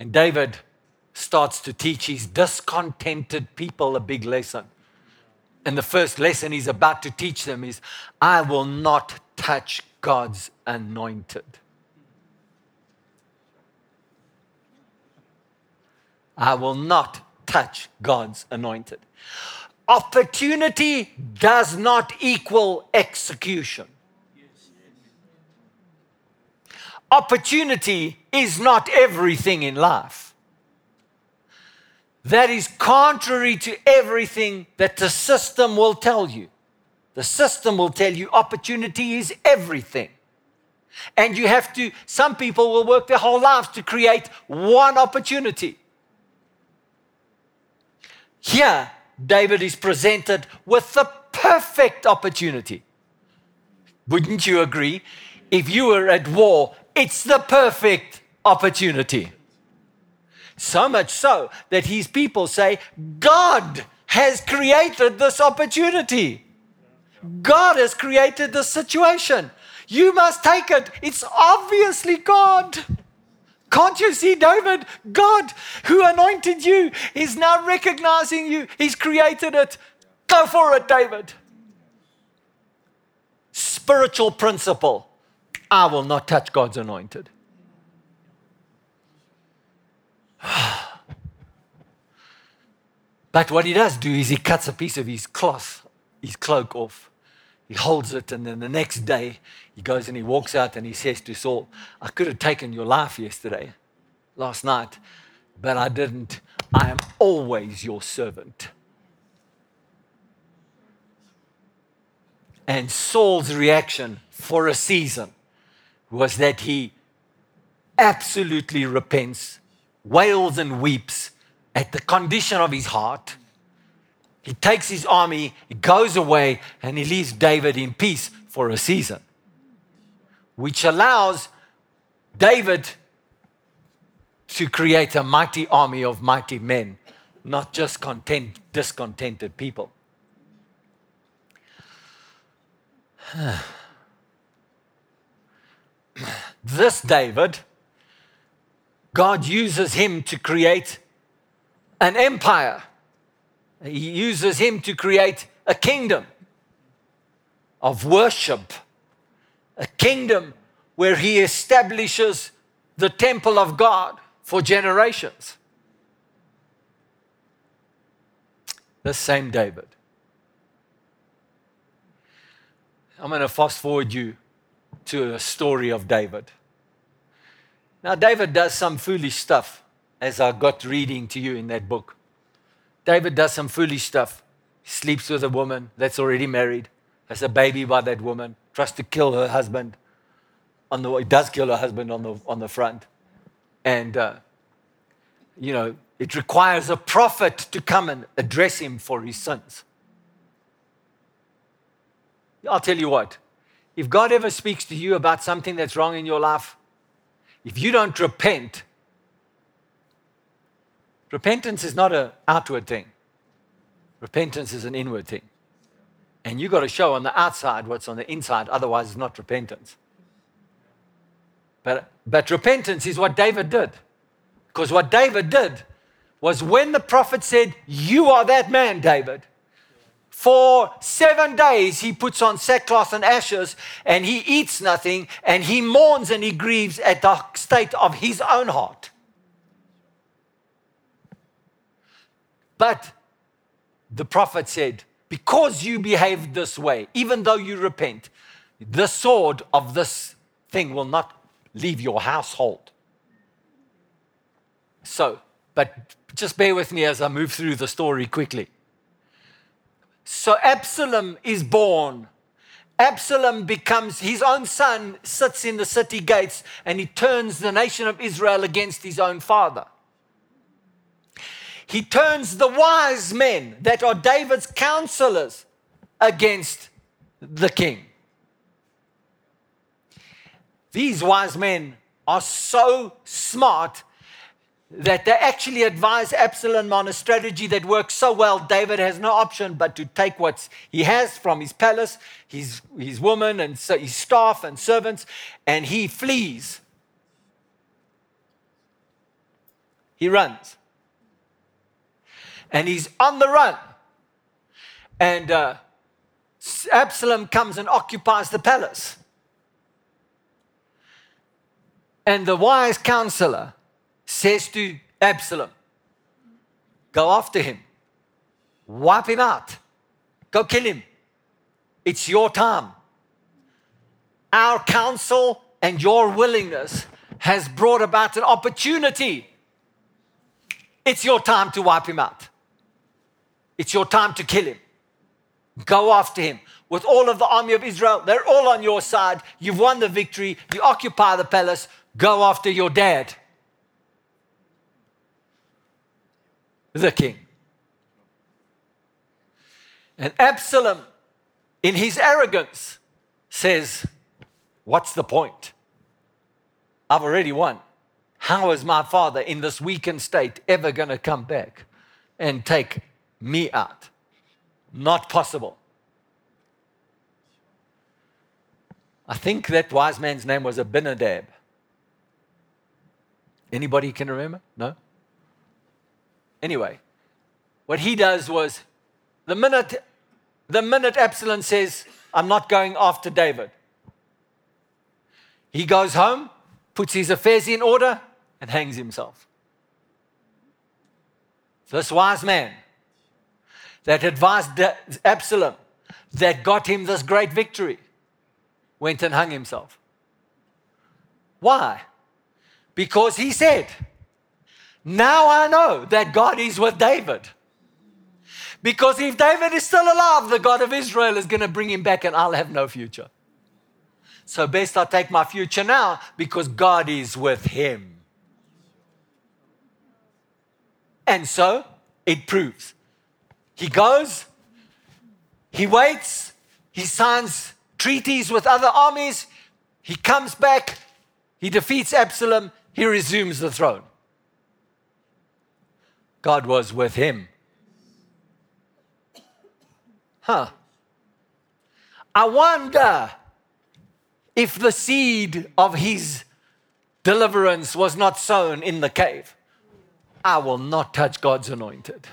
And David starts to teach his discontented people a big lesson. And the first lesson he's about to teach them is, I will not touch God's anointed. I will not touch God's anointed. Opportunity does not equal execution. Opportunity is not everything in life. That is contrary to everything that the system will tell you. The system will tell you opportunity is everything. And you have to, some people will work their whole lives to create one opportunity. Here, David is presented with the perfect opportunity. Wouldn't you agree? If you were at war, it's the perfect opportunity. So much so that his people say, God has created this opportunity. God has created this situation. You must take it. It's obviously God. Can't you see, David? God, who anointed you, is now recognizing you. He's created it. Go for it, David. Spiritual principle. I will not touch God's anointed. But what he does do is he cuts a piece of his cloth, his cloak off. He holds it, and then the next day he goes and he walks out and he says to Saul, I could have taken your life yesterday, last night, but I didn't. I am always your servant. And Saul's reaction for a season was that he absolutely repents, wails and weeps at the condition of his heart. He takes his army, he goes away, and he leaves David in peace for a season, which allows David to create a mighty army of mighty men, not just content, discontented people. This David, God uses him to create an empire. He uses him to create a kingdom of worship, a kingdom where he establishes the temple of God for generations. The same David. I'm going to fast forward you to a story of David. Now, David does some foolish stuff, as I got reading to you in that book. David does some foolish stuff. He sleeps with a woman that's already married, has a baby by that woman, tries to kill her husband. On the, he does kill her husband on the, on the front. And, uh, you know, it requires a prophet to come and address him for his sins. I'll tell you what, if God ever speaks to you about something that's wrong in your life, if you don't repent, repentance is not an outward thing. Repentance is an inward thing. And you've got to show on the outside what's on the inside, otherwise it's not repentance. But, but repentance is what David did. Because what David did was when the prophet said, you are that man, David, for seven days he puts on sackcloth and ashes and he eats nothing and he mourns and he grieves at the state of his own heart. But the prophet said, because you behave this way, even though you repent, the sword of this thing will not leave your household. So, but just bear with me as I move through the story quickly. So Absalom is born. Absalom becomes, his own son sits in the city gates and he turns the nation of Israel against his own father. He turns the wise men that are David's counselors against the king. These wise men are so smart that they actually advise Absalom on a strategy that works so well, David has no option but to take what he has from his palace, his, his woman and so his staff and servants, and he flees. He runs. And he's on the run. And uh, Absalom comes and occupies the palace. And the wise counselor says to Absalom, go after him. Wipe him out. Go kill him. It's your time. Our counsel and your willingness has brought about an opportunity. It's your time to wipe him out. It's your time to kill him. Go after him. with all of the army of Israel. They're all on your side. You've won the victory. You occupy the palace. Go after your dad, the king. And Absalom, in his arrogance, says, what's the point? I've already won. How is my father in this weakened state ever going to come back and take me out? Not possible. I think that wise man's name was Abinadab. Anybody can remember? No? Anyway, what he does was, the minute the minute Absalom says, I'm not going after David, he goes home, puts his affairs in order, and hangs himself. This wise man that advised Absalom, that got him this great victory, went and hung himself. Why? Because he said, now I know that God is with David. Because if David is still alive, the God of Israel is going to bring him back and I'll have no future. So best I take my future now because God is with him. And so it proves. He goes, he waits, he signs treaties with other armies, he comes back, he defeats Absalom, he resumes the throne. God was with him. Huh. I wonder if the seed of his deliverance was not sown in the cave. I will not touch God's anointed.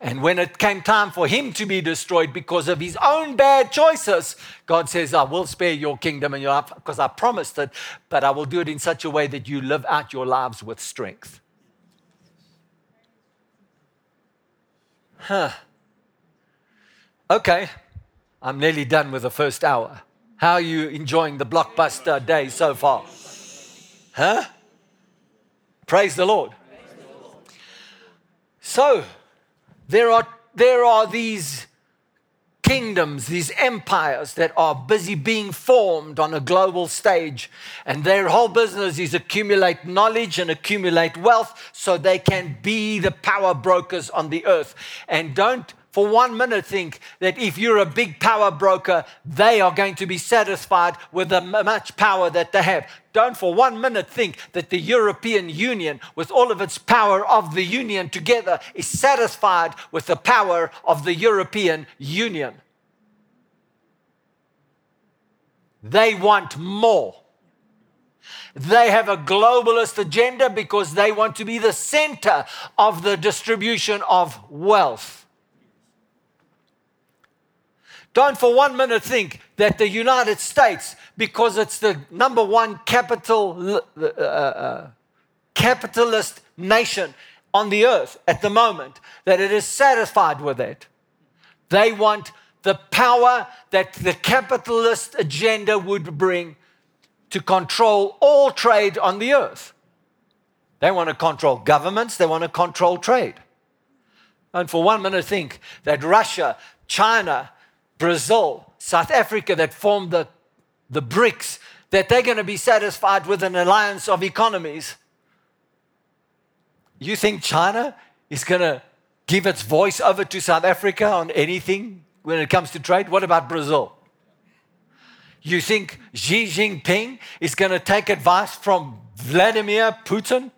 And when it came time for him to be destroyed because of his own bad choices, God says, I will spare your kingdom and your life because I promised it, but I will do it in such a way that you live out your lives with strength. Huh. Okay, I'm nearly done with the first hour. How are you enjoying the blockbuster day so far? Huh? Praise the Lord. Praise the Lord. So, There are, there are these kingdoms, these empires that are busy being formed on a global stage, and their whole business is accumulate knowledge and accumulate wealth so they can be the power brokers on the earth. And don't for one minute think that if you're a big power broker, they are going to be satisfied with the much power that they have. Don't for one minute think that the European Union, with all of its power of the Union together, is satisfied with the power of the European Union. They want more. They have a globalist agenda because they want to be the center of the distribution of wealth. Don't for one minute think that the United States, because it's the number one capital, uh, uh, capitalist nation on the earth at the moment, that it is satisfied with it. They want the power that the capitalist agenda would bring to control all trade on the earth. They want to control governments. They want to control trade. Don't for one minute think that Russia, China, Brazil, South Africa, that formed the, the BRICS, that they're going to be satisfied with an alliance of economies. You think China is going to give its voice over to South Africa on anything when it comes to trade? What about Brazil? You think Xi Jinping is going to take advice from Vladimir Putin?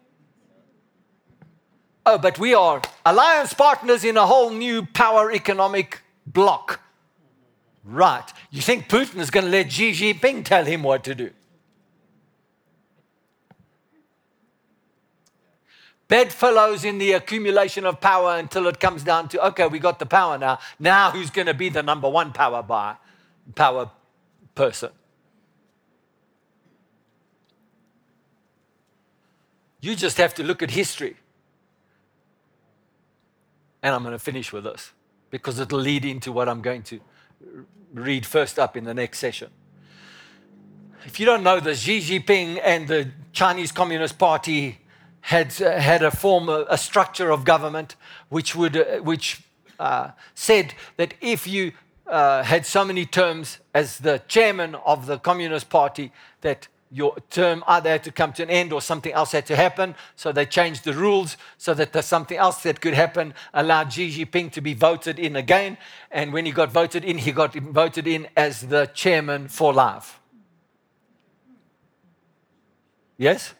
Oh, but we are alliance partners in a whole new power economic bloc. Right. You think Putin is going to let Xi Jinping tell him what to do? Bedfellows in the accumulation of power until it comes down to, okay, we got the power now. Now who's going to be the number one power buy, power person? You just have to look at history. And I'm going to finish with this because it'll lead into what I'm going to read first up in the next session. If you don't know this, Xi Jinping and the Chinese Communist Party had uh, had a form, a, a structure of government which would, uh, which uh, said that if you uh, had so many terms as the chairman of the Communist Party that your term either had to come to an end or something else had to happen. So they changed the rules so that there's something else that could happen, allowed Xi Jinping to be voted in again. And when he got voted in, he got voted in as the chairman for life. Yes?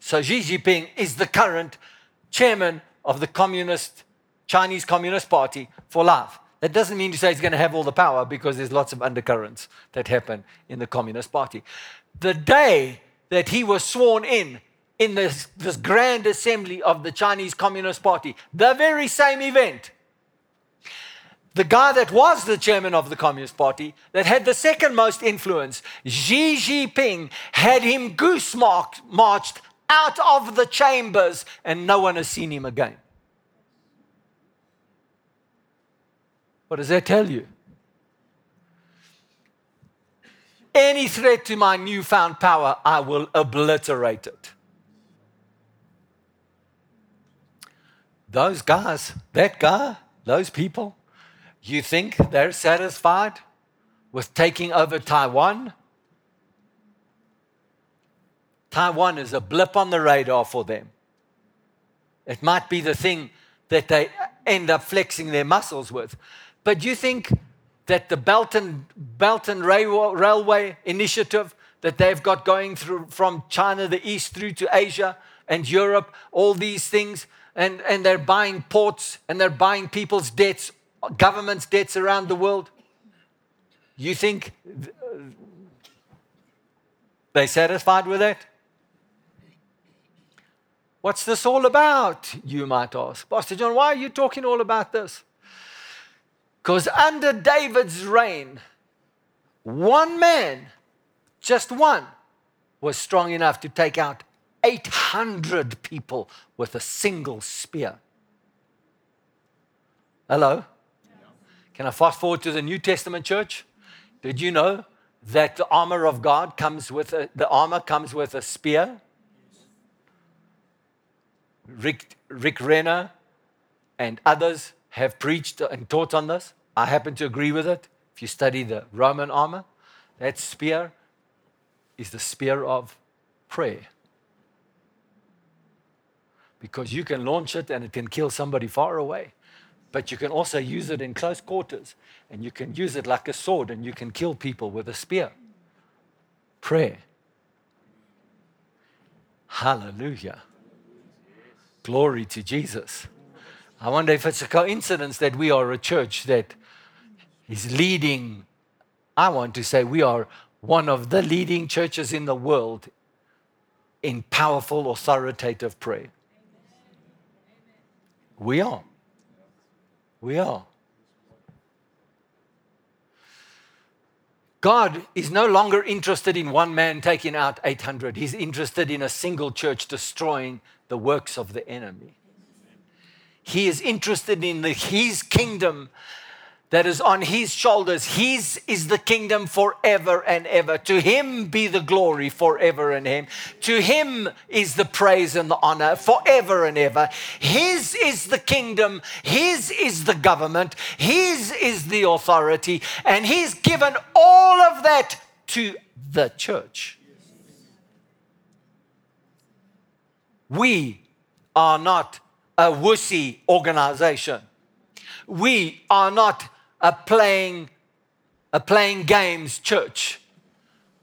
So Xi Jinping is the current chairman of the Communist Chinese Communist Party for life. That doesn't mean to say he's going to have all the power, because there's lots of undercurrents that happen in the Communist Party. The day that he was sworn in, in this, this grand assembly of the Chinese Communist Party, the very same event, the guy that was the chairman of the Communist Party, that had the second most influence, Xi Jinping, had him goose-marked, marched out of the chambers, and no one has seen him again. What does that tell you? Any threat to my newfound power, I will obliterate it. Those guys, that guy, those people, you think they're satisfied with taking over Taiwan? Taiwan is a blip on the radar for them. It might be the thing that they end up flexing their muscles with. But do you think that the Belt and, Belt and Rail, Railway initiative that they've got going through from China, the East, through to Asia and Europe, all these things, and, and they're buying ports and they're buying people's debts, governments' debts around the world? You think they're satisfied with that? What's this all about, you might ask? Pastor John, why are you talking all about this? Because under David's reign, one man, just one, was strong enough to take out eight hundred people with a single spear. Hello? Yeah. Can I fast forward to the New Testament church? Did you know that the armor of God comes with a, the armor comes with a spear? Rick, Rick Renner and others have preached and taught on this. I happen to agree with it. If you study the Roman armor, that spear is the spear of prayer. Because you can launch it and it can kill somebody far away, but you can also use it in close quarters, and you can use it like a sword, and you can kill people with a spear. Prayer. Hallelujah. Glory to Jesus. I wonder if it's a coincidence that we are a church that is leading. I want to say we are one of the leading churches in the world in powerful, authoritative prayer. Amen. We are. We are. God is no longer interested in one man taking out eight hundred. He's interested in a single church destroying the works of the enemy. He is interested in the, his kingdom that is on his shoulders. His is the kingdom forever and ever. To him be the glory forever and ever. To him is the praise and the honor forever and ever. His is the kingdom. His is the government. His is the authority. And he's given all of that to the church. We are not a wussy organization. We are not a playing, a playing games church.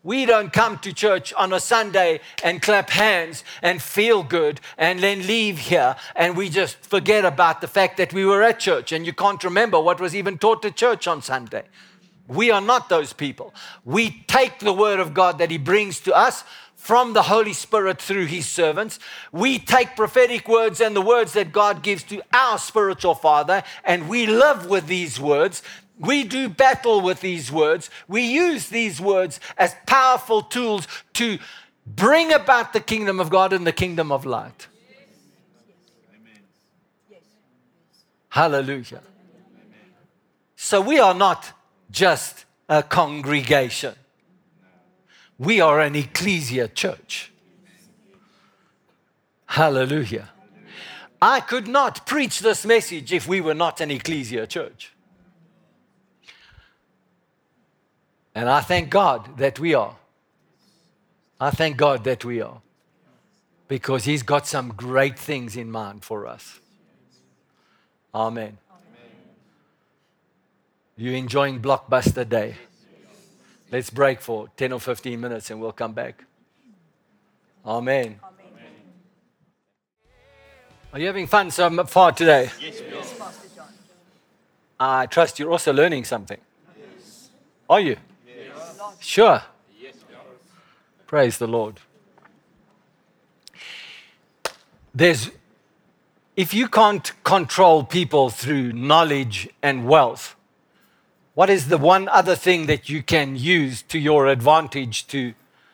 We don't come to church on a Sunday and clap hands and feel good and then leave here and we just forget about the fact that we were at church and you can't remember what was even taught at church on Sunday. We are not those people. We take the word of God that he brings to us from the Holy Spirit through his servants. We take prophetic words and the words that God gives to our spiritual father, and we live with these words. We do battle with these words. We use these words as powerful tools to bring about the kingdom of God and the kingdom of light. Yes. Amen. Hallelujah. Amen. So we are not just a congregation. We are an ecclesia church. Hallelujah. I could not preach this message if we were not an ecclesia church. And I thank God that we are. I thank God that we are. Because He's got some great things in mind for us. Amen. You enjoying Blockbuster Day? Let's break for ten or fifteen minutes and we'll come back. Amen. Amen. Are you having fun so far today? Yes, we are. Yes, Pastor John. I trust you're also learning something. Yes. Are you? Yes. Sure. Yes, we are. Praise the Lord. There's, if you can't control people through knowledge and wealth, what is the one other thing that you can use to your advantage to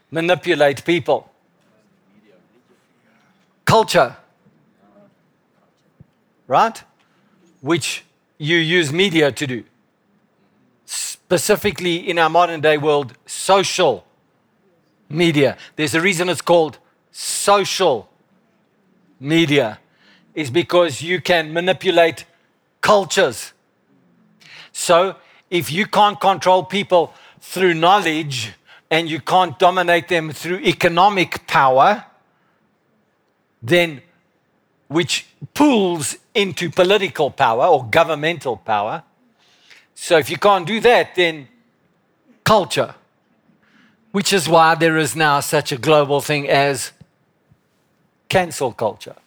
manipulate people? Culture, right? Which you use media to do. Specifically in our modern day world, social media. There's a reason it's called social media. It's because you can manipulate cultures. So, if you can't control people through knowledge and you can't dominate them through economic power, then which pulls into political power or governmental power. So if you can't do that, then culture, which is why there is now such a global thing as cancel culture.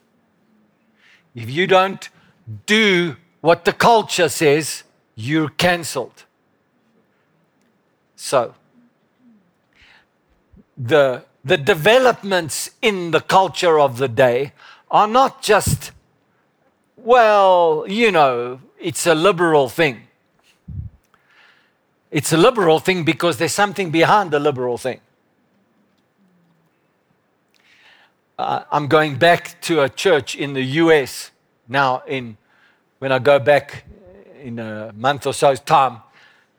If you don't do what the culture says, you're cancelled. So, the, the developments in the culture of the day are not just, well, you know, it's a liberal thing. It's a liberal thing because there's something behind the liberal thing. Uh, I'm going back to a church in the U S now in, when I go back in a month or so's time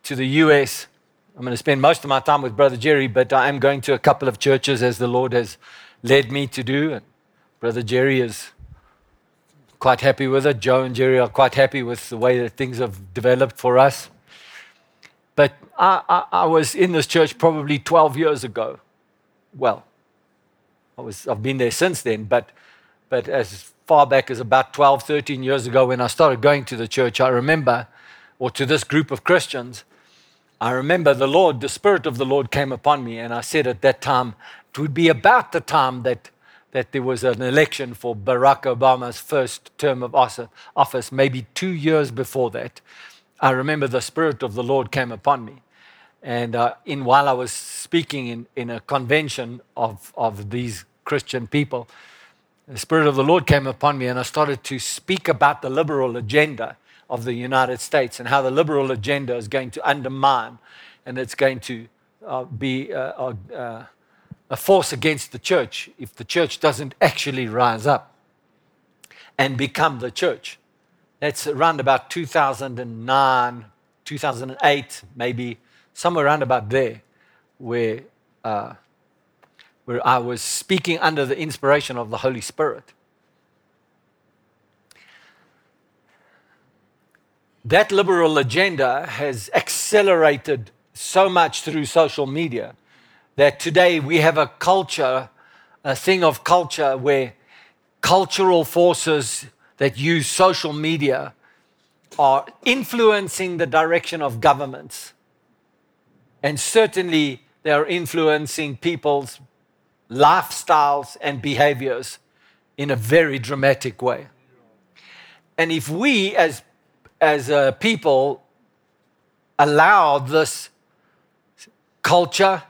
to the U S. I'm going to spend most of my time with Brother Jerry, but I am going to a couple of churches as the Lord has led me to do. And Brother Jerry is quite happy with it. Joe and Jerry are quite happy with the way that things have developed for us. But I, I, I was in this church probably twelve years ago. Well, I was, I've been there since then, but but as far back as about twelve, thirteen years ago when I started going to the church, I remember, or to this group of Christians, I remember the Lord, the Spirit of the Lord came upon me, and I said at that time, it would be about the time that, that there was an election for Barack Obama's first term of office, maybe two years before that. I remember the Spirit of the Lord came upon me. And uh, in while I was speaking in, in a convention of, of these Christian people, the Spirit of the Lord came upon me and I started to speak about the liberal agenda of the United States and how the liberal agenda is going to undermine and it's going to uh, be uh, uh, a force against the church if the church doesn't actually rise up and become the church. That's around about two thousand nine, two thousand eight, maybe somewhere around about there where... Uh, where I was speaking under the inspiration of the Holy Spirit. That liberal agenda has accelerated so much through social media that today we have a culture, a thing of culture where cultural forces that use social media are influencing the direction of governments. And certainly they are influencing people's lifestyles and behaviors in a very dramatic way. And if we as, as a people allow this culture,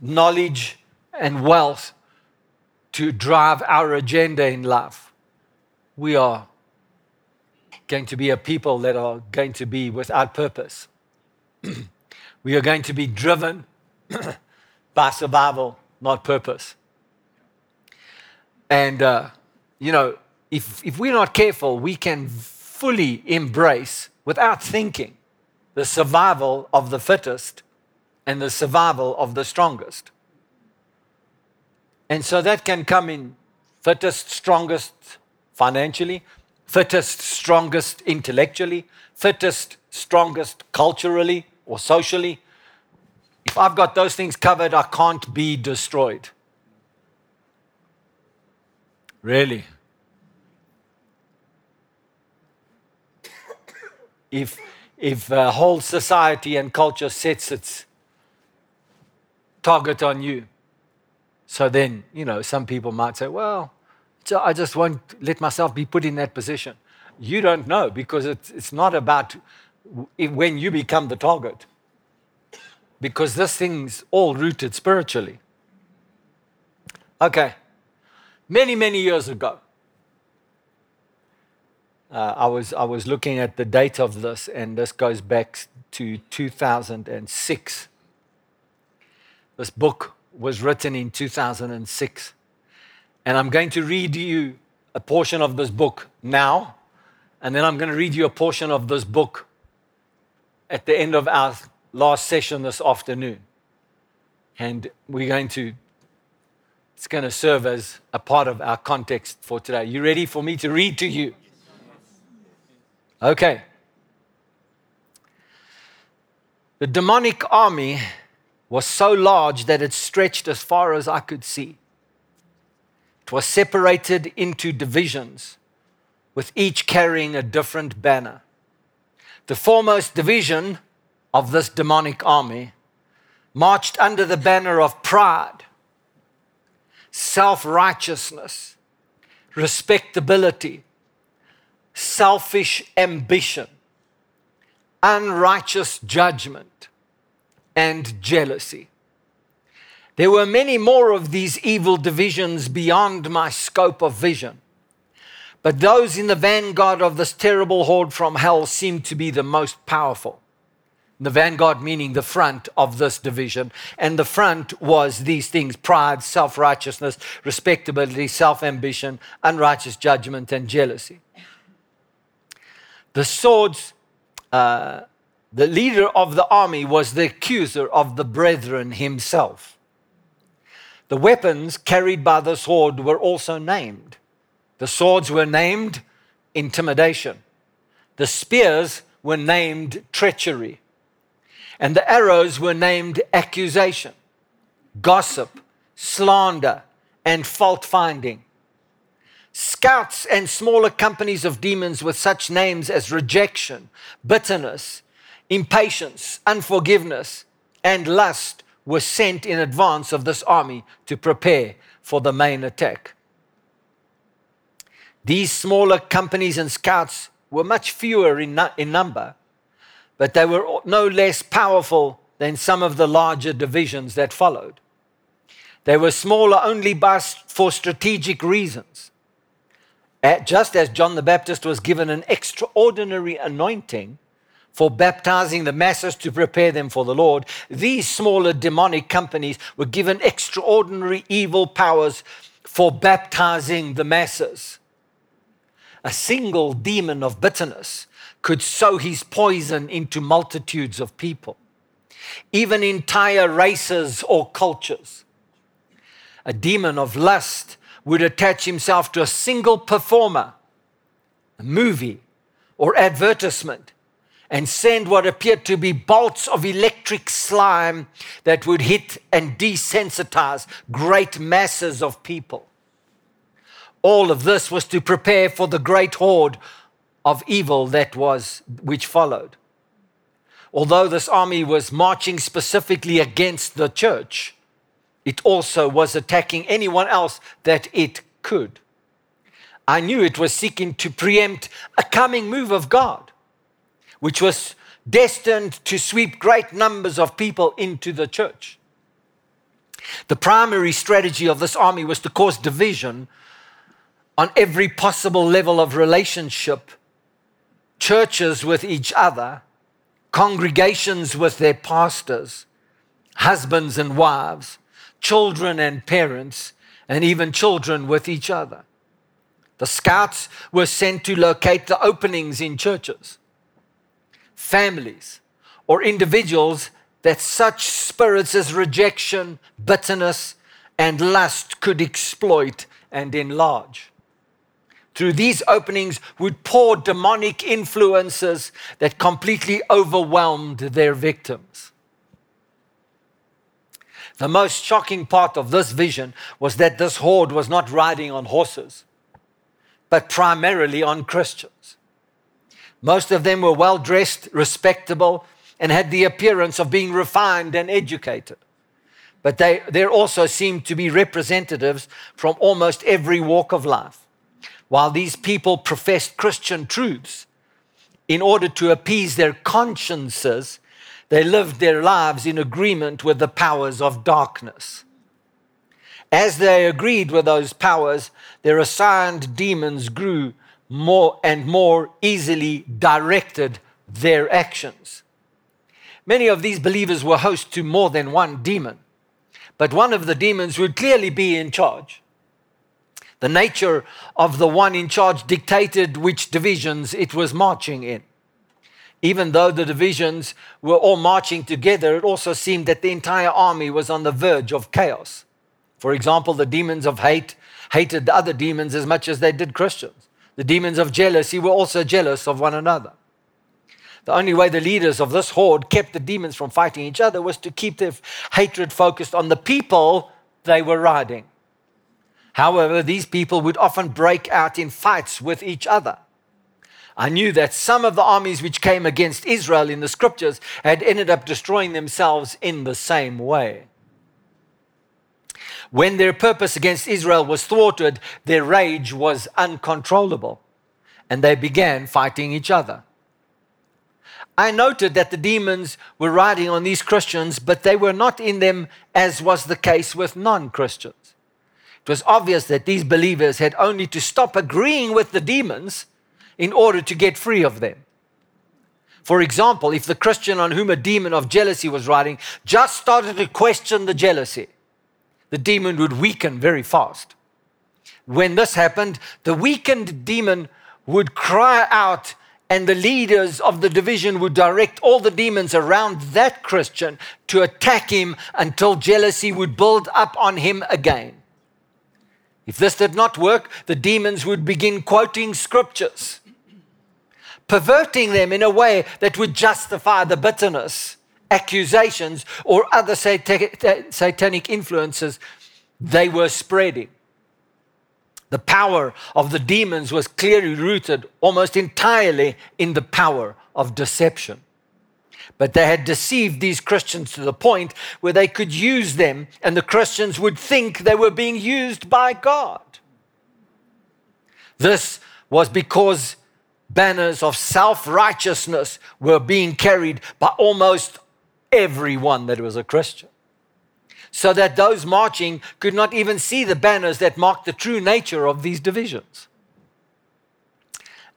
knowledge, and wealth to drive our agenda in life, we are going to be a people that are going to be without purpose. We are going to be driven by survival, not purpose. And, uh, you know, if, if we're not careful, we can fully embrace, without thinking, the survival of the fittest and the survival of the strongest. And so that can come in fittest, strongest financially, fittest, strongest intellectually, fittest, strongest culturally or socially, if I've got those things covered, I can't be destroyed. Really? If if a whole society and culture sets its target on you, so then, you know, some people might say, well, I just won't let myself be put in that position. You don't know, because it's, it's not about when you become the target, because this thing's all rooted spiritually. Okay. Many, many years ago, Uh, I was I was looking at the date of this, and this goes back to two thousand six. This book was written in two thousand six. And I'm going to read you a portion of this book now, and then I'm going to read you a portion of this book at the end of our last session this afternoon. And we're going to, it's going to serve as a part of our context for today. You ready for me to read to you? Okay. The demonic army was so large that it stretched as far as I could see. It was separated into divisions, with each carrying a different banner. The foremost division of this demonic army marched under the banner of pride, self-righteousness, respectability, selfish ambition, unrighteous judgment, and jealousy. There were many more of these evil divisions beyond my scope of vision, but those in the vanguard of this terrible horde from hell seemed to be the most powerful. The vanguard meaning the front of this division. And the front was these things: pride, self-righteousness, respectability, self-ambition, unrighteous judgment, and jealousy. The swords, uh, the leader of the army was the accuser of the brethren himself. The weapons carried by the sword were also named. The swords were named intimidation. The spears were named treachery. And the arrows were named accusation, gossip, slander, and fault-finding. Scouts and smaller companies of demons with such names as rejection, bitterness, impatience, unforgiveness, and lust were sent in advance of this army to prepare for the main attack. These smaller companies and scouts were much fewer in, nu- in number, but they were no less powerful than some of the larger divisions that followed. They were smaller only by, for strategic reasons. Just as John the Baptist was given an extraordinary anointing for baptizing the masses to prepare them for the Lord, these smaller demonic companies were given extraordinary evil powers for baptizing the masses. A single demon of bitterness could sow his poison into multitudes of people, even entire races or cultures. A demon of lust would attach himself to a single performer, a movie, or advertisement, and send what appeared to be bolts of electric slime that would hit and desensitize great masses of people. All of this was to prepare for the great horde of evil that was, which followed. Although this army was marching specifically against the church, it also was attacking anyone else that it could. I knew it was seeking to preempt a coming move of God, which was destined to sweep great numbers of people into the church. The primary strategy of this army was to cause division on every possible level of relationship: churches with each other, congregations with their pastors, husbands and wives, children and parents, and even children with each other. The scouts were sent to locate the openings in churches, families, or individuals that such spirits as rejection, bitterness, and lust could exploit and enlarge. Through these openings would pour demonic influences that completely overwhelmed their victims. The most shocking part of this vision was that this horde was not riding on horses, but primarily on Christians. Most of them were well-dressed, respectable, and had the appearance of being refined and educated. But they, there also seemed to be representatives from almost every walk of life. While these people professed Christian truths, in order to appease their consciences, they lived their lives in agreement with the powers of darkness. As they agreed with those powers, their assigned demons grew more and more easily directed their actions. Many of these believers were host to more than one demon, but one of the demons would clearly be in charge. The nature of the one in charge dictated which divisions it was marching in. Even though the divisions were all marching together, it also seemed that the entire army was on the verge of chaos. For example, the demons of hate hated the other demons as much as they did Christians. The demons of jealousy were also jealous of one another. The only way the leaders of this horde kept the demons from fighting each other was to keep their hatred focused on the people they were riding. However, these people would often break out in fights with each other. I knew that some of the armies which came against Israel in the scriptures had ended up destroying themselves in the same way. When their purpose against Israel was thwarted, their rage was uncontrollable, and they began fighting each other. I noted that the demons were riding on these Christians, but they were not in them as was the case with non-Christians. It was obvious that these believers had only to stop agreeing with the demons in order to get free of them. For example, if the Christian on whom a demon of jealousy was riding just started to question the jealousy, the demon would weaken very fast. When this happened, the weakened demon would cry out, and the leaders of the division would direct all the demons around that Christian to attack him until jealousy would build up on him again. If this did not work, the demons would begin quoting scriptures, perverting them in a way that would justify the bitterness, accusations, or other sat- satanic influences they were spreading. The power of the demons was clearly rooted almost entirely in the power of deception. But they had deceived these Christians to the point where they could use them, and the Christians would think they were being used by God. This was because banners of self-righteousness were being carried by almost everyone that was a Christian, so that those marching could not even see the banners that marked the true nature of these divisions.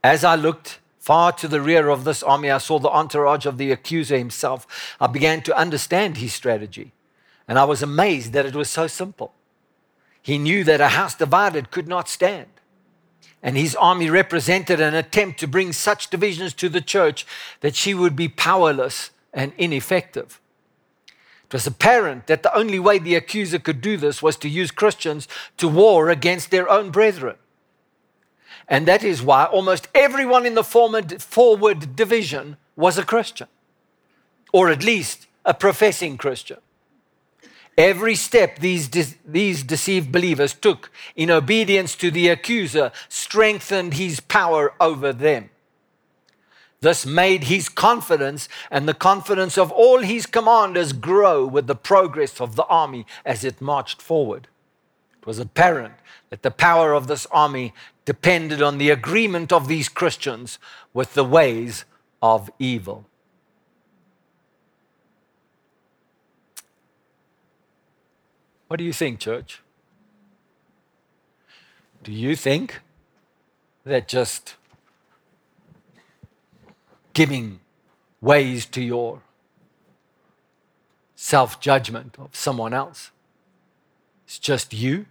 As I looked far to the rear of this army, I saw the entourage of the accuser himself. I began to understand his strategy, and I was amazed that it was so simple. He knew that a house divided could not stand, and his army represented an attempt to bring such divisions to the church that she would be powerless and ineffective. It was apparent that the only way the accuser could do this was to use Christians to war against their own brethren. And that is why almost everyone in the forward division was a Christian, or at least a professing Christian. Every step these, de- these deceived believers took in obedience to the accuser strengthened his power over them. This made his confidence and the confidence of all his commanders grow with the progress of the army as it marched forward. It was apparent that the power of this army depended on the agreement of these Christians with the ways of evil. What do you think, church? Do you think that just giving ways to your self-judgment of someone else, it's just you?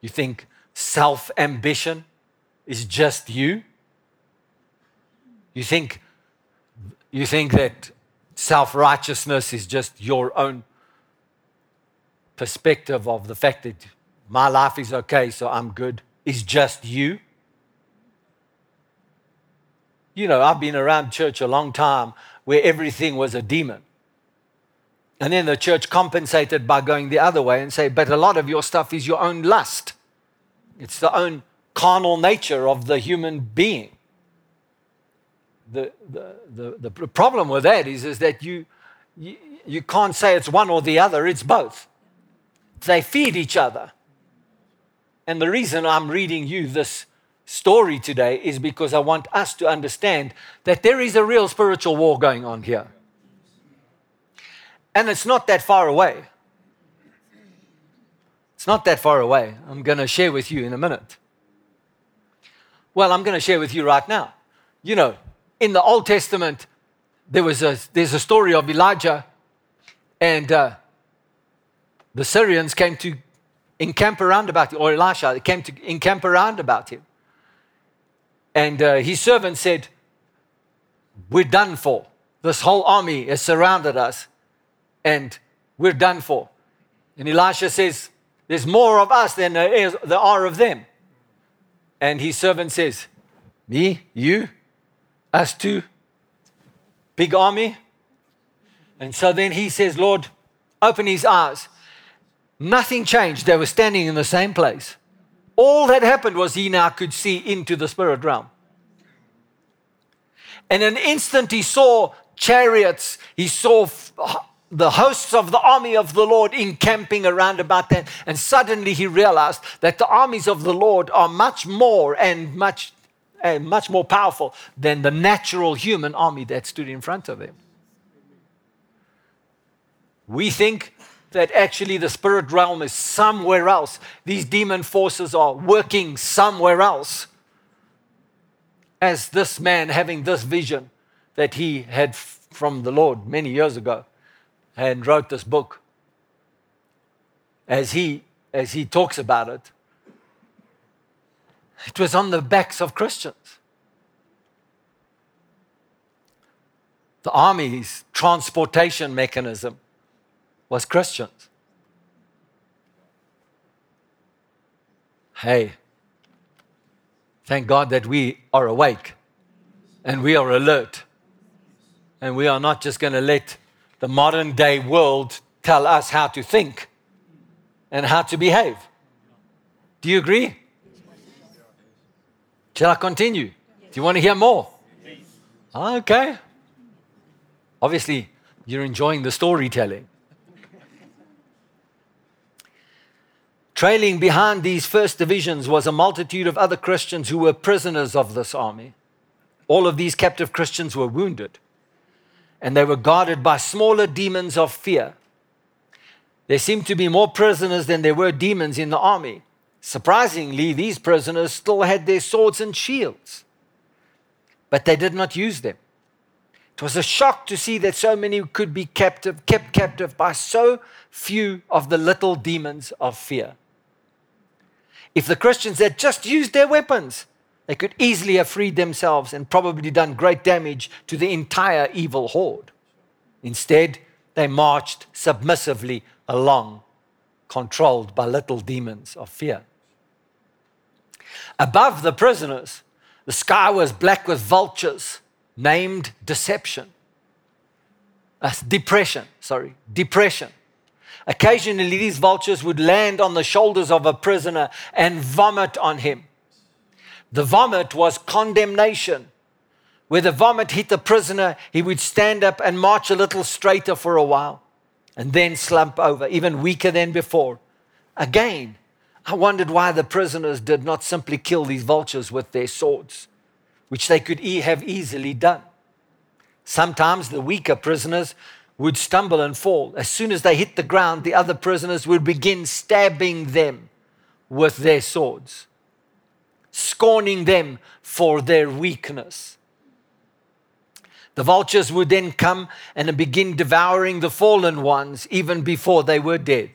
You think self-ambition is just you? You think, you think that self-righteousness is just your own perspective of the fact that my life is okay, so I'm good, is just you? You know, I've been around church a long time where everything was a demon. And then the church compensated by going the other way and say, but a lot of your stuff is your own lust. It's the own carnal nature of the human being. The, the, the, the problem with that is, is that you, you, you can't say it's one or the other, it's both. They feed each other. And the reason I'm reading you this story today is because I want us to understand that there is a real spiritual war going on here. And it's not that far away. It's not that far away. I'm going to share with you in a minute. Well, I'm going to share with you right now. You know, in the Old Testament, there was a, there's a story of Elijah, and uh, the Syrians came to encamp around about him, or Elisha, they came to encamp around about him. And uh, his servant said, we're done for. This whole army has surrounded us, and we're done for. And Elisha says, there's more of us than there, is, there are of them. And his servant says, me, you, us two, big army. And so then he says, Lord, open his eyes. Nothing changed. They were standing in the same place. All that happened was he now could see into the spirit realm. And in an instant he saw chariots. He saw f- the hosts of the army of the Lord encamping around about them. And suddenly he realized that the armies of the Lord are much more and much, and much more powerful than the natural human army that stood in front of him. We think that actually the spirit realm is somewhere else. These demon forces are working somewhere else. As this man having this vision that he had from the Lord many years ago, and wrote this book, as he as he talks about it, it was on the backs of Christians. The army's transportation mechanism was Christians. Hey, thank God that we are awake and we are alert, and we are not just going to let the modern day world tell us how to think and how to behave. Do you agree? Shall I continue? Do you want to hear more? Okay. Obviously, you're enjoying the storytelling. Trailing behind these first divisions was a multitude of other Christians who were prisoners of this army. All of these captive Christians were wounded, and they were guarded by smaller demons of fear. There seemed to be more prisoners than there were demons in the army. Surprisingly, these prisoners still had their swords and shields, but they did not use them. It was a shock to see that so many could be captive, kept captive by so few of the little demons of fear. If the Christians had just used their weapons, they could easily have freed themselves and probably done great damage to the entire evil horde. Instead, they marched submissively along, controlled by little demons of fear. Above the prisoners, the sky was black with vultures named deception. Uh, depression, sorry, depression. Occasionally, these vultures would land on the shoulders of a prisoner and vomit on him. The vomit was condemnation. Where the vomit hit the prisoner, he would stand up and march a little straighter for a while and then slump over, even weaker than before. Again, I wondered why the prisoners did not simply kill these vultures with their swords, which they could e- have easily done. Sometimes the weaker prisoners would stumble and fall. As soon as they hit the ground, the other prisoners would begin stabbing them with their swords, scorning them for their weakness. The vultures would then come and begin devouring the fallen ones even before they were dead.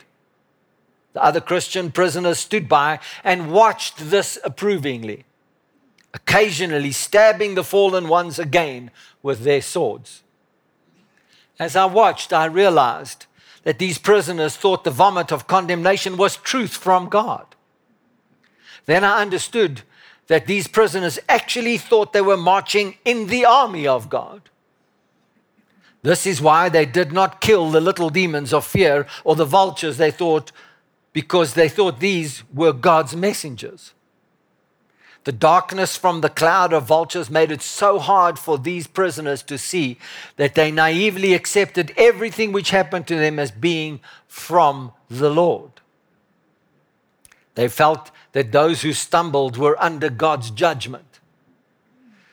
The other Christian prisoners stood by and watched this approvingly, occasionally stabbing the fallen ones again with their swords. As I watched, I realized that these prisoners thought the vomit of condemnation was truth from God. Then I understood that these prisoners actually thought they were marching in the army of God. This is why they did not kill the little demons of fear or the vultures they thought, because they thought these were God's messengers. The darkness from the cloud of vultures made it so hard for these prisoners to see that they naively accepted everything which happened to them as being from the Lord. They felt that those who stumbled were under God's judgment,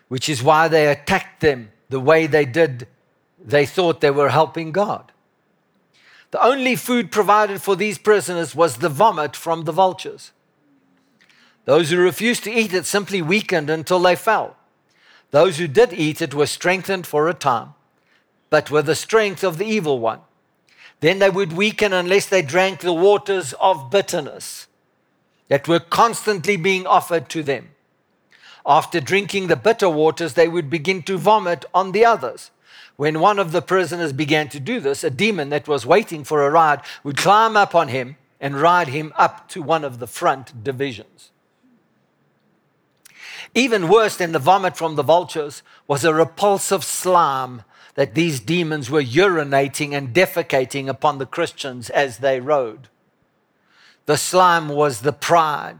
which is why they attacked them the way they did. They thought they were helping God. The only food provided for these prisoners was the vomit from the vultures. Those who refused to eat it simply weakened until they fell. Those who did eat it were strengthened for a time, but with the strength of the evil one. Then they would weaken unless they drank the waters of bitterness that were constantly being offered to them. After drinking the bitter waters, they would begin to vomit on the others. When one of the prisoners began to do this, a demon that was waiting for a ride would climb up on him and ride him up to one of the front divisions. Even worse than the vomit from the vultures was a repulsive slime that these demons were urinating and defecating upon the Christians as they rode. The slime was the pride,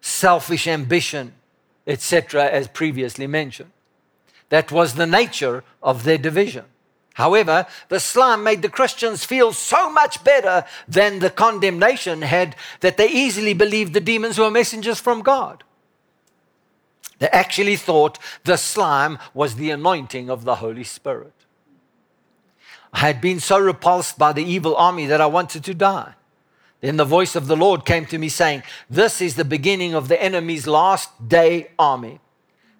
selfish ambition, et cetera, as previously mentioned. That was the nature of their division. However, the slime made the Christians feel so much better than the condemnation had that they easily believed the demons were messengers from God. They actually thought the slime was the anointing of the Holy Spirit. I had been so repulsed by the evil army that I wanted to die. Then the voice of the Lord came to me saying, "This is the beginning of the enemy's last day army.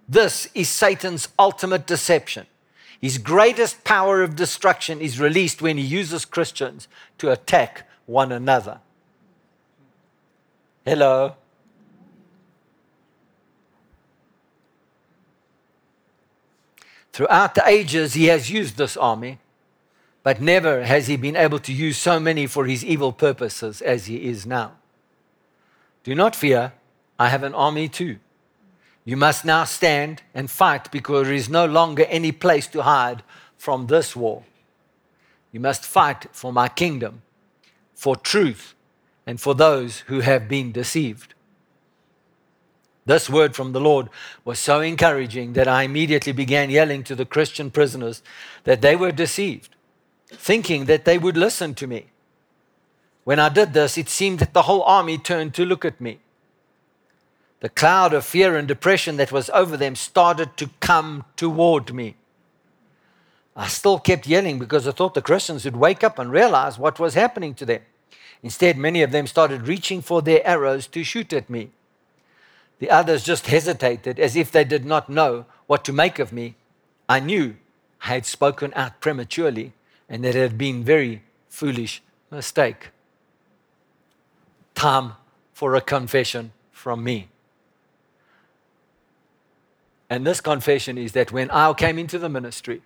This is Satan's ultimate deception. His greatest power of destruction is released when he uses Christians to attack one another." Hello. Throughout the ages, he has used this army, but never has he been able to use so many for his evil purposes as he is now. Do not fear, I have an army too. You must now stand and fight because there is no longer any place to hide from this war. You must fight for my kingdom, for truth, and for those who have been deceived. This word from the Lord was so encouraging that I immediately began yelling to the Christian prisoners that they were deceived, thinking that they would listen to me. When I did this, it seemed that the whole army turned to look at me. The cloud of fear and depression that was over them started to come toward me. I still kept yelling because I thought the Christians would wake up and realize what was happening to them. Instead, many of them started reaching for their arrows to shoot at me. The others just hesitated as if they did not know what to make of me. I knew I had spoken out prematurely and that it had been a very foolish mistake. Time for a confession from me. And this confession is that when I came into the ministry,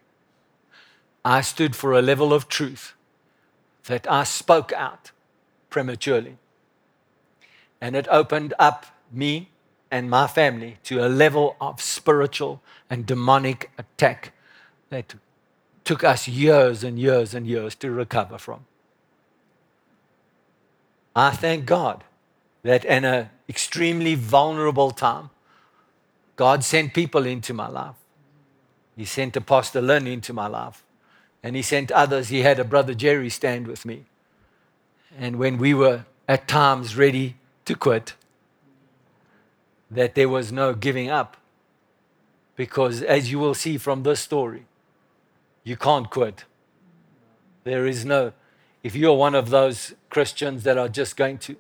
I stood for a level of truth that I spoke out prematurely. And it opened up me and my family to a level of spiritual and demonic attack that took us years and years and years to recover from. I thank God that in an extremely vulnerable time, God sent people into my life. He sent Apostle Lynn into my life. And he sent others. He had a brother Jerry stand with me. And when we were at times ready to quit, that there was no giving up. Because as you will see from this story, you can't quit. There is no, if you're one of those Christians that are just going to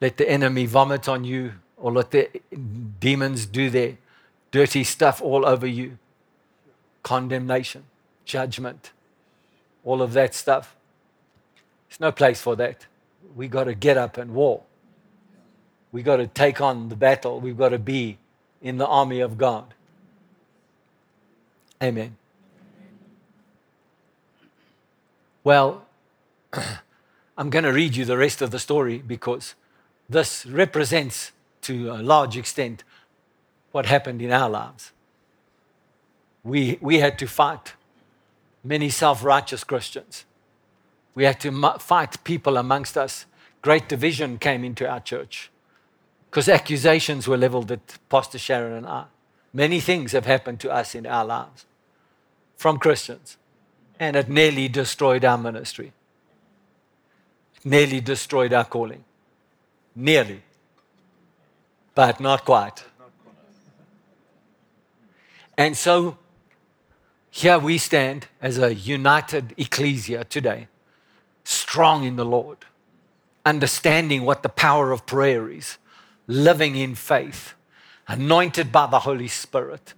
let the enemy vomit on you, or let the demons do their dirty stuff all over you. Condemnation, judgment, all of that stuff. There's no place for that. We got to get up and war. We got to take on the battle. We've got to be in the army of God. Amen. Well, I'm going to read you the rest of the story because this represents to a large extent, what happened in our lives. We, we had to fight many self-righteous Christians. We had to fight people amongst us. Great division came into our church because accusations were leveled at Pastor Sharon and I. Many things have happened to us in our lives from Christians, and it nearly destroyed our ministry. It nearly destroyed our calling. Nearly, but not quite. And so here we stand as a united ecclesia today, strong in the Lord, understanding what the power of prayer is, living in faith, anointed by the Holy Spirit,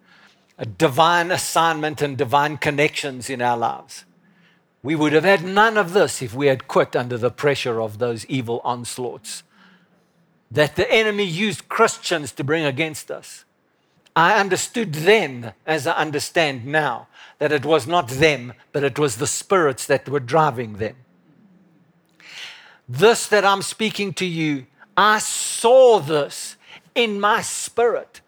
a divine assignment and divine connections in our lives. We would have had none of this if we had quit under the pressure of those evil onslaughts that the enemy used Christians to bring against us. I understood then, as I understand now, that it was not them, but it was the spirits that were driving them. This that I'm speaking to you, I saw this in my spirit.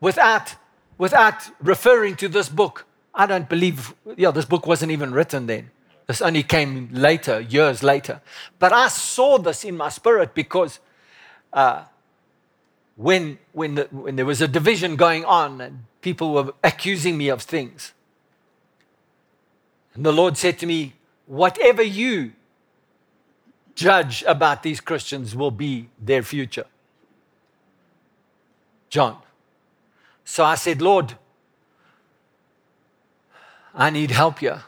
Without, without referring to this book, I don't believe, yeah, this book wasn't even written then. This only came later, years later. But I saw this in my spirit because uh, when, when, the, when there was a division going on and people were accusing me of things, and the Lord said to me, whatever you judge about these Christians will be their future. John. So I said, Lord, I need help here.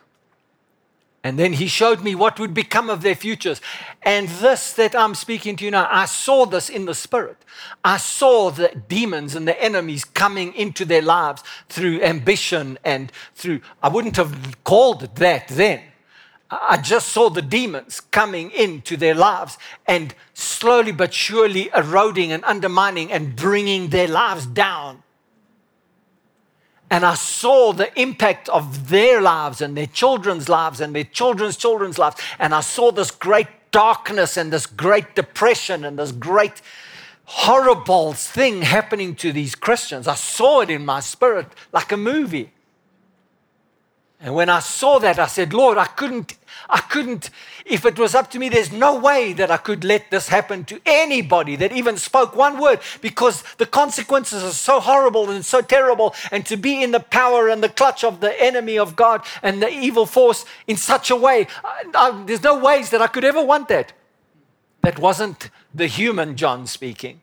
And then he showed me what would become of their futures. And this that I'm speaking to you now, I saw this in the spirit. I saw the demons and the enemies coming into their lives through ambition and through, I wouldn't have called it that then. I just saw the demons coming into their lives and slowly but surely eroding and undermining and bringing their lives down. And I saw the impact of their lives and their children's lives and their children's children's lives. And I saw this great darkness and this great depression and this great horrible thing happening to these Christians. I saw it in my spirit like a movie. And when I saw that, I said, Lord, I couldn't, I couldn't, if it was up to me, there's no way that I could let this happen to anybody that even spoke one word, because the consequences are so horrible and so terrible. And to be in the power and the clutch of the enemy of God and the evil force in such a way, I, I, there's no ways that I could ever want that. That wasn't the human John speaking.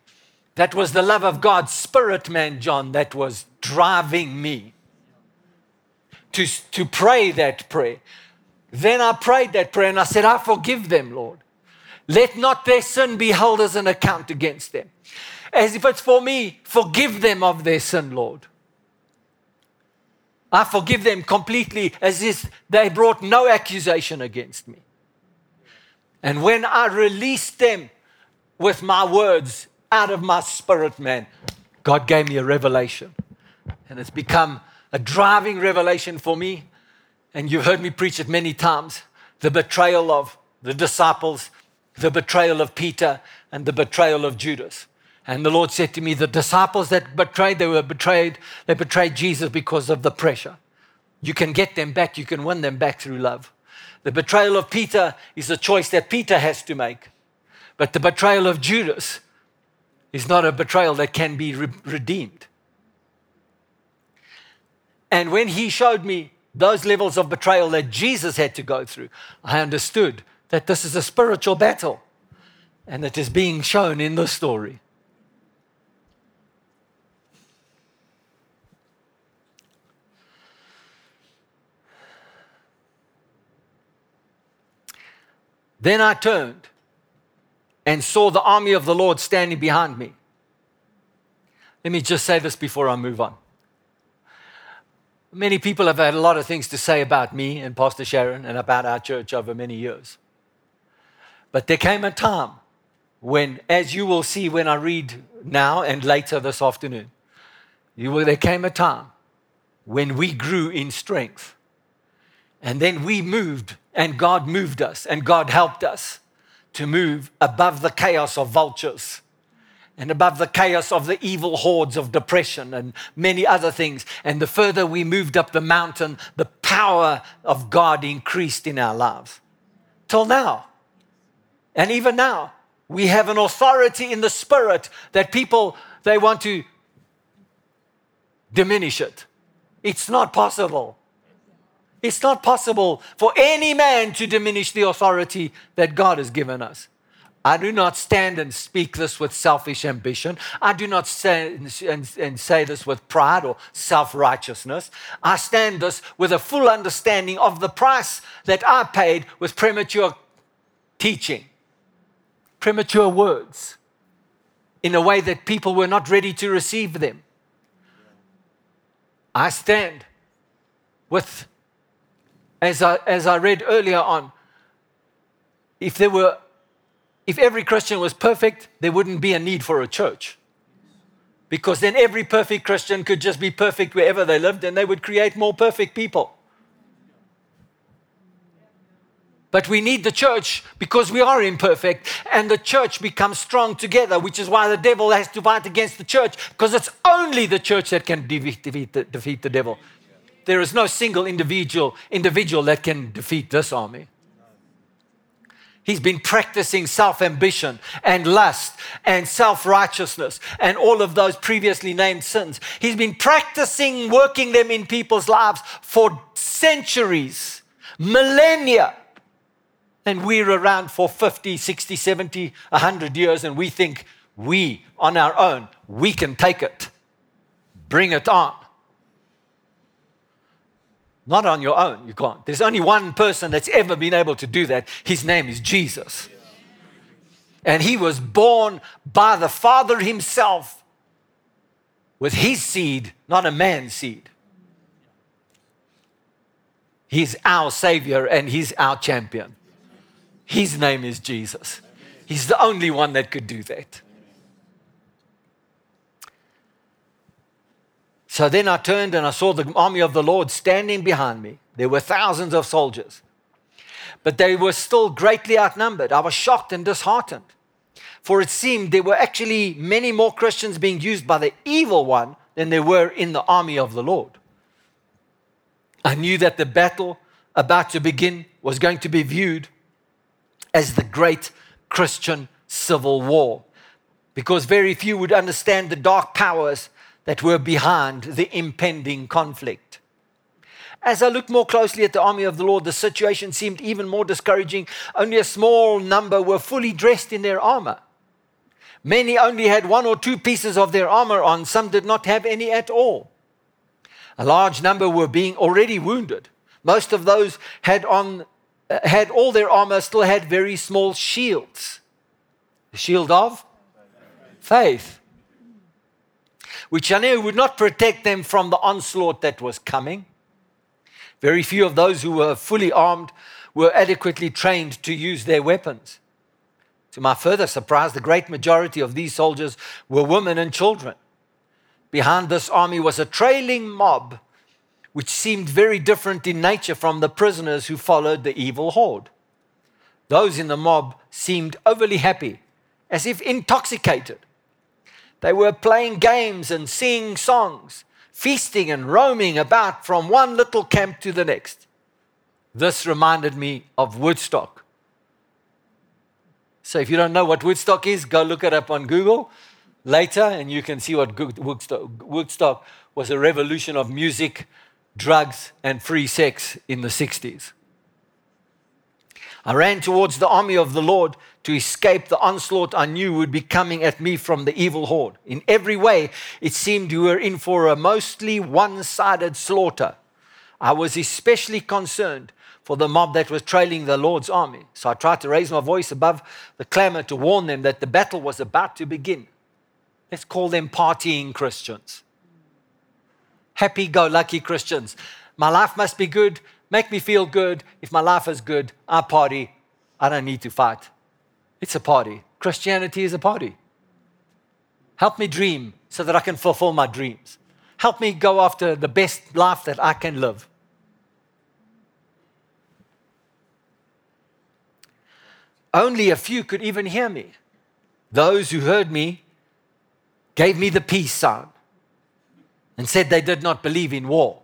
That was the love of God, spirit man John, that was driving me To, to pray that prayer. Then I prayed that prayer and I said, I forgive them, Lord. Let not their sin be held as an account against them. As if it's for me, forgive them of their sin, Lord. I forgive them completely as if they brought no accusation against me. And when I released them with my words out of my spirit, man, God gave me a revelation. And it's become a driving revelation for me, and you've heard me preach it many times, the betrayal of the disciples, the betrayal of Peter, and the betrayal of Judas. And the Lord said to me, the disciples that betrayed, they were betrayed, they betrayed Jesus because of the pressure. You can get them back, you can win them back through love. The betrayal of Peter is a choice that Peter has to make, but the betrayal of Judas is not a betrayal that can be re- redeemed. And when he showed me those levels of betrayal that Jesus had to go through, I understood that this is a spiritual battle and it is being shown in this story. Then I turned and saw the army of the Lord standing behind me. Let me just say this before I move on. Many people have had a lot of things to say about me and Pastor Sharon and about our church over many years. But there came a time when, as you will see when I read now and later this afternoon, you will, there came a time when we grew in strength. And then we moved and God moved us and God helped us to move above the chaos of vultures and above the chaos of the evil hordes of depression and many other things. And the further we moved up the mountain, the power of God increased in our lives. Till now. And even now, we have an authority in the spirit that people, they want to diminish it. It's not possible. It's not possible for any man to diminish the authority that God has given us. I do not stand and speak this with selfish ambition. I do not stand and, and say this with pride or self-righteousness. I stand this with a full understanding of the price that I paid with premature teaching, premature words, in a way that people were not ready to receive them. I stand with, as I, as I read earlier on, if there were If every Christian was perfect, there wouldn't be a need for a church. Because then every perfect Christian could just be perfect wherever they lived, and they would create more perfect people. But we need the church because we are imperfect, and the church becomes strong together, which is why the devil has to fight against the church, because it's only the church that can defeat, defeat, the, defeat the devil. There is no single individual individual that can defeat this army. He's been practicing self-ambition and lust and self-righteousness and all of those previously named sins. He's been practicing working them in people's lives for centuries, millennia. And we're around for fifty, sixty, seventy, one hundred years, and we think we, on our own, we can take it. Bring it on. Not on your own, you can't. There's only one person that's ever been able to do that. His name is Jesus. And he was born by the Father himself with his seed, not a man's seed. He's our Savior and he's our champion. His name is Jesus. He's the only one that could do that. So then I turned and I saw the army of the Lord standing behind me. There were thousands of soldiers, but they were still greatly outnumbered. I was shocked and disheartened, for it seemed there were actually many more Christians being used by the evil one than there were in the army of the Lord. I knew that the battle about to begin was going to be viewed as the great Christian civil war, because very few would understand the dark powers that were behind the impending conflict. As I looked more closely at the army of the Lord, the situation seemed even more discouraging. Only a small number were fully dressed in their armor. Many only had one or two pieces of their armor on. Some did not have any at all. A large number were being already wounded. Most of those had on, uh, had all their armor, still had very small shields. The shield of faith, which I knew would not protect them from the onslaught that was coming. Very few of those who were fully armed were adequately trained to use their weapons. To my further surprise, the great majority of these soldiers were women and children. Behind this army was a trailing mob, which seemed very different in nature from the prisoners who followed the evil horde. Those in the mob seemed overly happy, as if intoxicated. They were playing games and singing songs, feasting and roaming about from one little camp to the next. This reminded me of Woodstock. So if you don't know what Woodstock is, go look it up on Google later and you can see what Woodstock, Woodstock was a revolution of music, drugs, and free sex in the sixties. I ran towards the army of the Lord to escape the onslaught I knew would be coming at me from the evil horde. In every way, it seemed we were in for a mostly one-sided slaughter. I was especially concerned for the mob that was trailing the Lord's army. So I tried to raise my voice above the clamor to warn them that the battle was about to begin. Let's call them partying Christians. Happy-go-lucky Christians. My life must be good. Make me feel good. If my life is good, I party. I don't need to fight. It's a party. Christianity is a party. Help me dream so that I can fulfill my dreams. Help me go after the best life that I can live. Only a few could even hear me. Those who heard me gave me the peace sign and said they did not believe in war.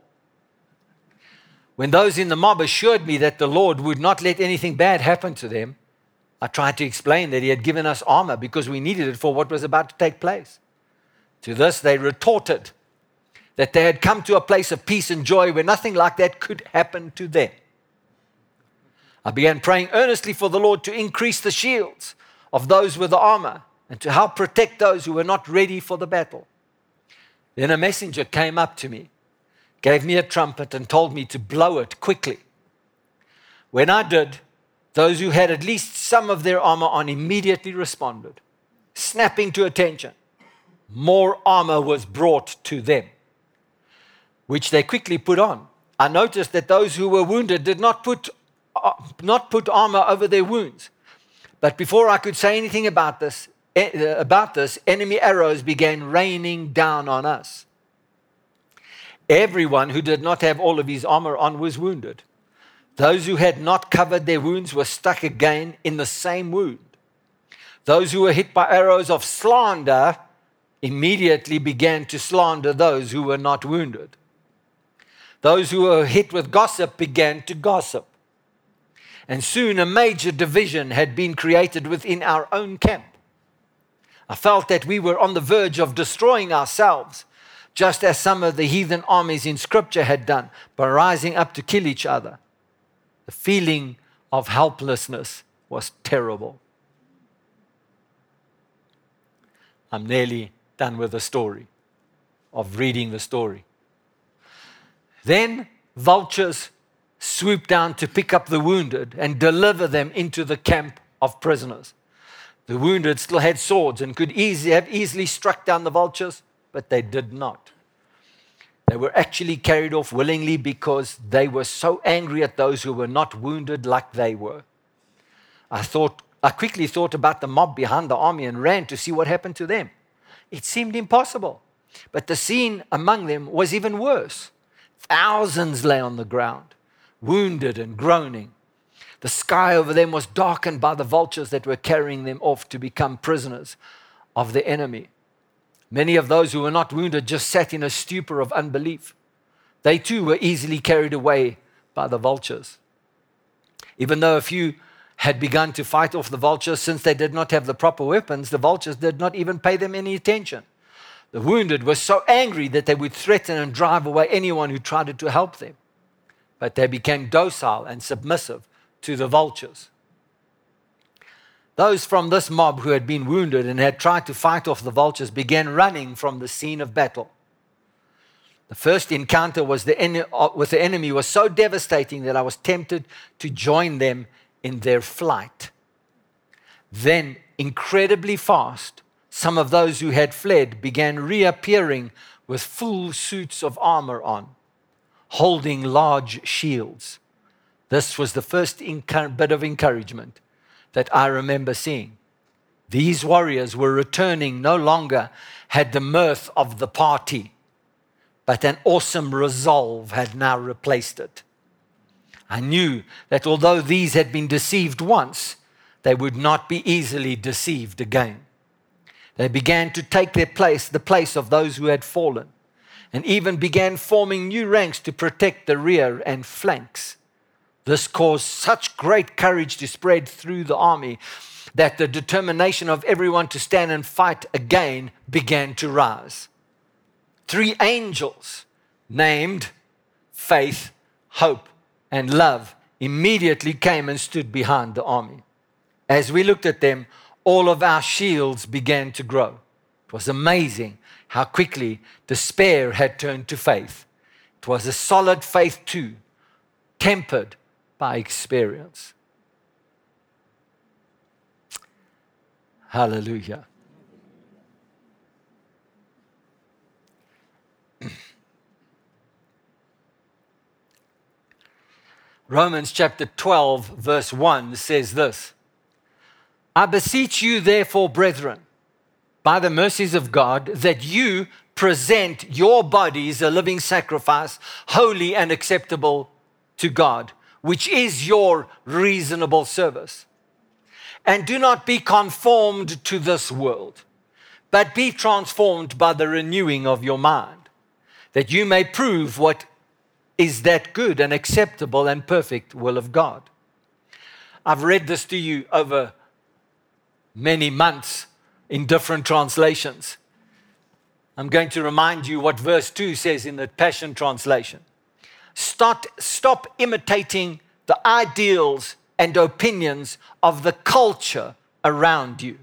When those in the mob assured me that the Lord would not let anything bad happen to them, I tried to explain that he had given us armor because we needed it for what was about to take place. To this, they retorted that they had come to a place of peace and joy where nothing like that could happen to them. I began praying earnestly for the Lord to increase the shields of those with the armor and to help protect those who were not ready for the battle. Then a messenger came up to me, gave me a trumpet, and told me to blow it quickly. When I did, those who had at least some of their armor on immediately responded, snapping to attention. More armor was brought to them, which they quickly put on. I noticed that those who were wounded did not put uh, not put armor over their wounds. But before I could say anything about this, uh, about this, enemy arrows began raining down on us. Everyone who did not have all of his armor on was wounded. Those who had not covered their wounds were stuck again in the same wound. Those who were hit by arrows of slander immediately began to slander those who were not wounded. Those who were hit with gossip began to gossip. And soon a major division had been created within our own camp. I felt that we were on the verge of destroying ourselves, just as some of the heathen armies in Scripture had done by rising up to kill each other. The feeling of helplessness was terrible. I'm nearly done with the story of reading the story. Then vultures swooped down to pick up the wounded and deliver them into the camp of prisoners. The wounded still had swords and could easily have easily struck down the vultures, but they did not. They were actually carried off willingly because they were so angry at those who were not wounded like they were. I thought, I quickly thought about the mob behind the army and ran to see what happened to them. It seemed impossible, but the scene among them was even worse. Thousands lay on the ground, wounded and groaning. The sky over them was darkened by the vultures that were carrying them off to become prisoners of the enemy. Many of those who were not wounded just sat in a stupor of unbelief. They too were easily carried away by the vultures. Even though a few had begun to fight off the vultures, since they did not have the proper weapons, the vultures did not even pay them any attention. The wounded were so angry that they would threaten and drive away anyone who tried to help them. But they became docile and submissive to the vultures. Those from this mob who had been wounded and had tried to fight off the vultures began running from the scene of battle. The first encounter was the en- with the enemy was so devastating that I was tempted to join them in their flight. Then, incredibly fast, some of those who had fled began reappearing with full suits of armor on, holding large shields. This was the first inc- bit of encouragement that I remember seeing. These warriors were returning, no longer had the mirth of the party, but an awesome resolve had now replaced it. I knew that although these had been deceived once, they would not be easily deceived again. They began to take their place, the place of those who had fallen, and even began forming new ranks to protect the rear and flanks. This caused such great courage to spread through the army that the determination of everyone to stand and fight again began to rise. Three angels named Faith, Hope, and Love immediately came and stood behind the army. As we looked at them, all of our shields began to grow. It was amazing how quickly despair had turned to faith. It was a solid faith too, tempered by experience. Hallelujah. Romans chapter twelve, verse one says this: I beseech you, therefore, brethren, by the mercies of God, that you present your bodies a living sacrifice, holy and acceptable to God, which is your reasonable service. And do not be conformed to this world, but be transformed by the renewing of your mind, that you may prove what is that good and acceptable and perfect will of God. I've read this to you over many months in different translations. I'm going to remind you what verse two says in the Passion Translation. Start, stop imitating the ideals and opinions of the culture around you,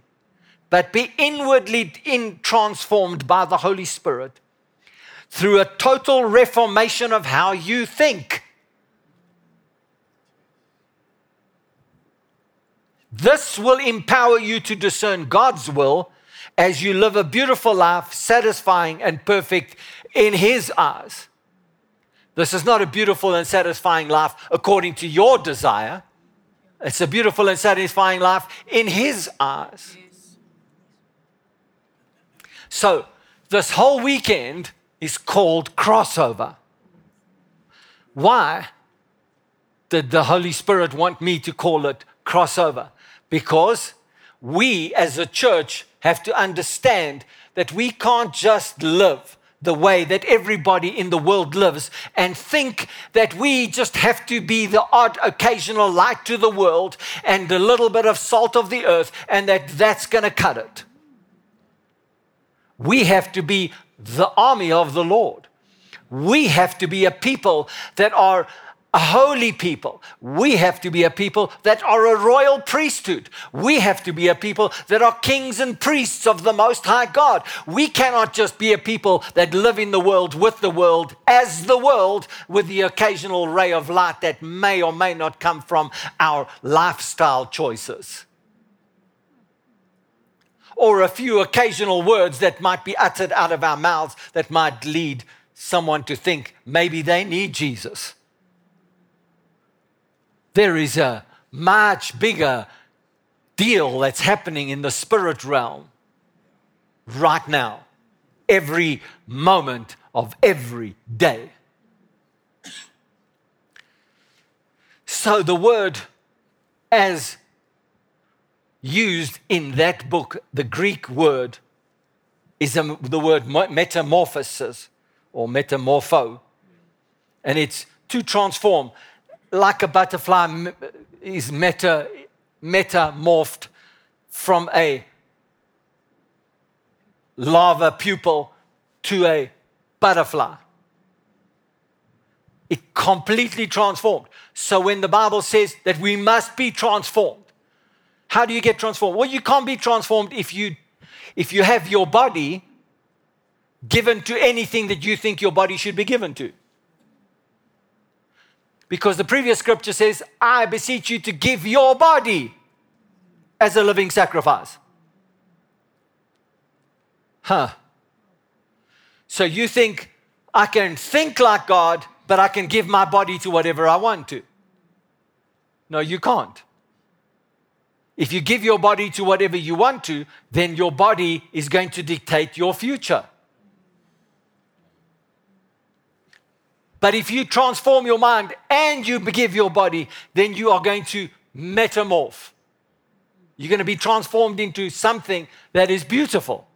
but be inwardly in transformed by the Holy Spirit through a total reformation of how you think. This will empower you to discern God's will as you live a beautiful life, satisfying and perfect in His eyes. This is not a beautiful and satisfying life according to your desire. It's a beautiful and satisfying life in His eyes. Yes. So this whole weekend is called crossover. Why did the Holy Spirit want me to call it crossover? Because we as a church have to understand that we can't just live the way that everybody in the world lives and think that we just have to be the odd occasional light to the world and a little bit of salt of the earth and that that's going to cut it. We have to be the army of the Lord. We have to be a people that are a holy people. We have to be a people that are a royal priesthood. We have to be a people that are kings and priests of the Most High God. We cannot just be a people that live in the world, with the world, as the world, with the occasional ray of light that may or may not come from our lifestyle choices, or a few occasional words that might be uttered out of our mouths that might lead someone to think maybe they need Jesus. There is a much bigger deal that's happening in the spirit realm right now, every moment of every day. So the word as used in that book, the Greek word, is the word metamorphosis or metamorpho, and it's to transform. Like a butterfly is meta, metamorphed from a larva pupil to a butterfly. It completely transformed. So when the Bible says that we must be transformed, how do you get transformed? Well, you can't be transformed if you, if you have your body given to anything that you think your body should be given to. Because the previous scripture says, I beseech you to give your body as a living sacrifice. Huh. So you think, I can think like God, but I can give my body to whatever I want to. No, you can't. If you give your body to whatever you want to, then your body is going to dictate your future. But if you transform your mind and you give your body, then you are going to metamorph. You're going to be transformed into something that is beautiful.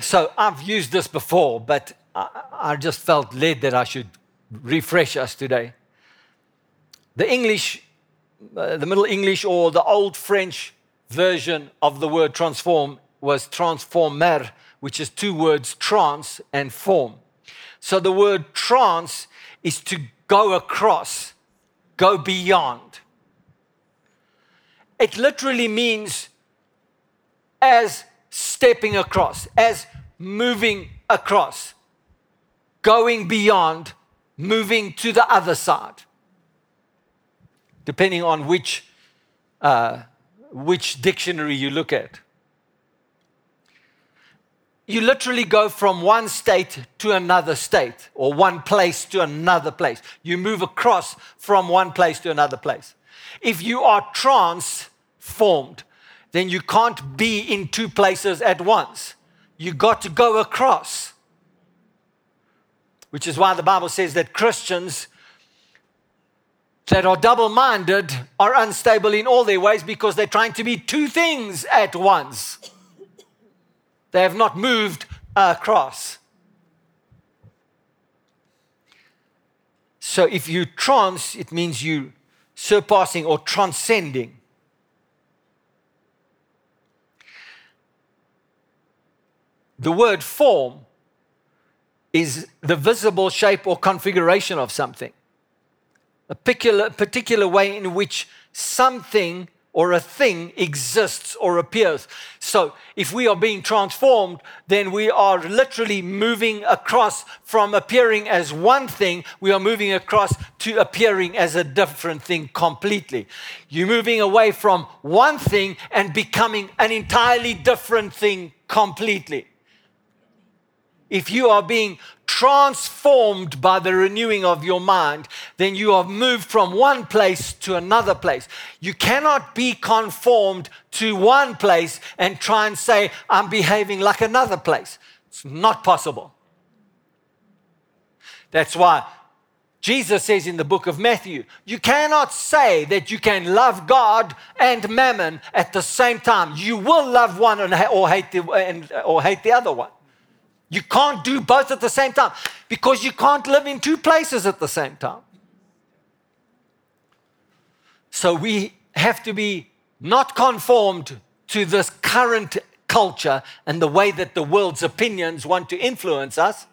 So I've used this before, but I just felt led that I should refresh us today. The English Uh, the Middle English or the Old French version of the word transform was transformer, which is two words, trans and form. So the word trans is to go across, go beyond. It literally means as stepping across, as moving across, going beyond, moving to the other side. Depending on which, uh, which dictionary you look at. You literally go from one state to another state, or one place to another place. You move across from one place to another place. If you are transformed, then you can't be in two places at once. You got to go across. which is why the Bible says that Christians that are double-minded are unstable in all their ways, because they're trying to be two things at once. They have not moved across. So if you trans, it means you surpassing or transcending. The word form is the visible shape or configuration of something. A particular, particular way in which something or a thing exists or appears. So if we are being transformed, then we are literally moving across from appearing as one thing, we are moving across to appearing as a different thing completely. You're moving away from one thing and becoming an entirely different thing completely. If you are being transformed by the renewing of your mind, then you have moved from one place to another place. You cannot be conformed to one place and try and say, I'm behaving like another place. It's not possible. That's why Jesus says in the book of Matthew, you cannot say that you can love God and mammon at the same time. You will love one and, or, hate the, and, or hate the other one. You can't do both at the same time, because you can't live in two places at the same time. So we have to be not conformed to this current culture and the way that the world's opinions want to influence us.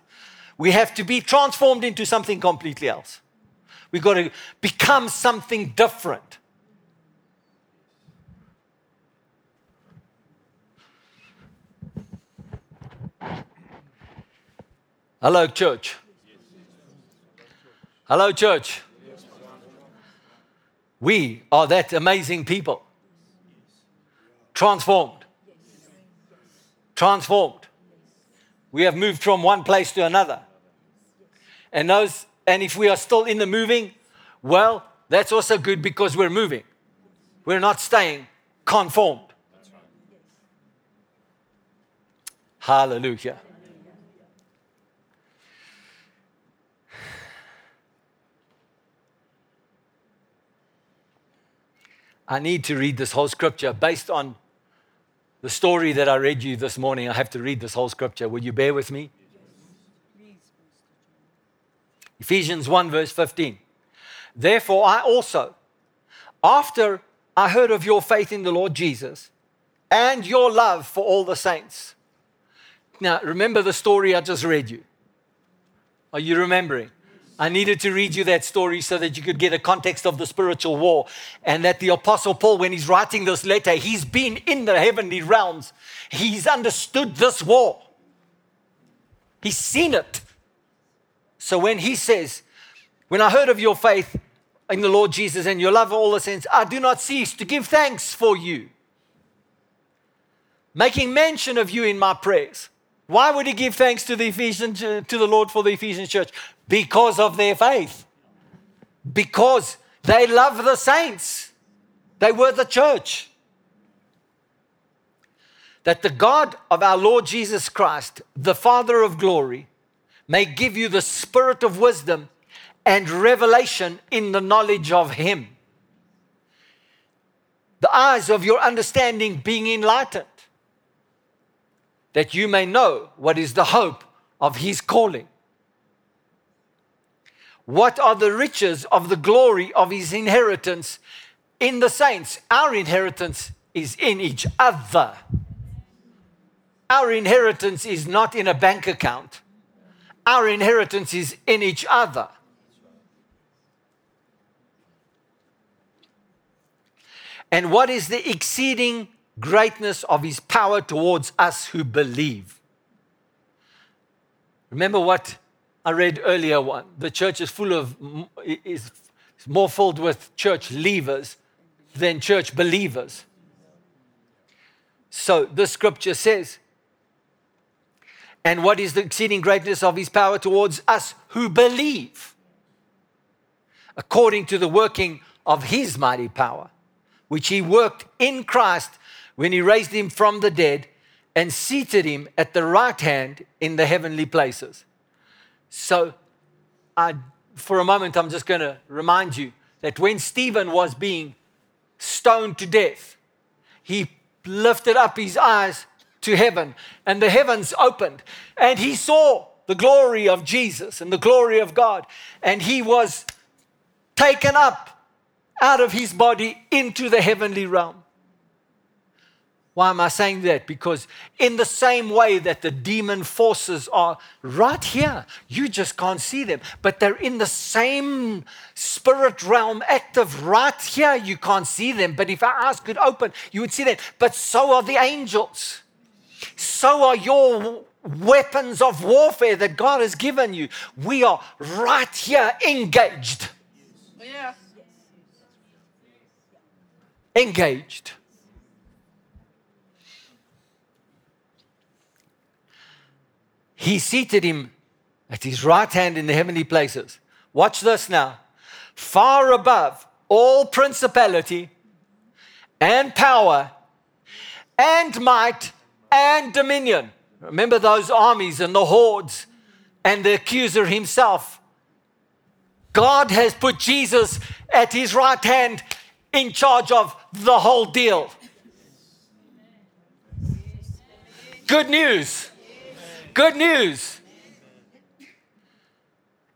We have to be transformed into something completely else. We've got to become something different. Hello, church. Hello, church. We are that amazing people. Transformed. Transformed. We have moved from one place to another. And those, and if we are still in the moving, well, that's also good, because we're moving. We're not staying conformed. Hallelujah. I need to read this whole scripture based on the story that I read you this morning. I have to read this whole scripture. Will you bear with me? Yes. Ephesians one verse fifteen. Therefore I also, after I heard of your faith in the Lord Jesus and your love for all the saints. Now remember the story I just read you. Are you remembering? I needed to read you that story so that you could get a context of the spiritual war, and that the Apostle Paul, when he's writing this letter, he's been in the heavenly realms. He's understood this war. He's seen it. So when he says, when I heard of your faith in the Lord Jesus and your love for all the saints, I do not cease to give thanks for you, making mention of you in my prayers. Why would he give thanks to the Ephesian, to the Lord for the Ephesian church? Because of their faith. Because they love the saints. They were the church. That the God of our Lord Jesus Christ, the Father of glory, may give you the spirit of wisdom and revelation in the knowledge of him. The eyes of your understanding being enlightened, that you may know what is the hope of his calling. What are the riches of the glory of his inheritance in the saints? Our inheritance is in each other. Our inheritance is not in a bank account. Our inheritance is in each other. And what is the exceeding greatness of his power towards us who believe. Remember what I read earlier, one. The church is full of, is more filled with church leavers than church believers. So the scripture says, and what is the exceeding greatness of his power towards us who believe, according to the working of his mighty power, which he worked in Christ when he raised him from the dead and seated him at the right hand in the heavenly places. So I, for a moment, I'm just going to remind you that when Stephen was being stoned to death, he lifted up his eyes to heaven, and the heavens opened, and he saw the glory of Jesus and the glory of God, and he was taken up out of his body into the heavenly realm. Why am I saying that? Because in the same way that the demon forces are right here, you just can't see them, but they're in the same spirit realm active right here. You can't see them, but if our eyes could open, you would see that. But so are the angels. So are your weapons of warfare that God has given you. We are right here engaged. Yeah. Engaged. He seated him at his right hand in the heavenly places. Watch this now. Far above all principality and power and might and dominion. Remember those armies and the hordes and the accuser himself. God has put Jesus at his right hand in charge of the whole deal. Good news. Good news.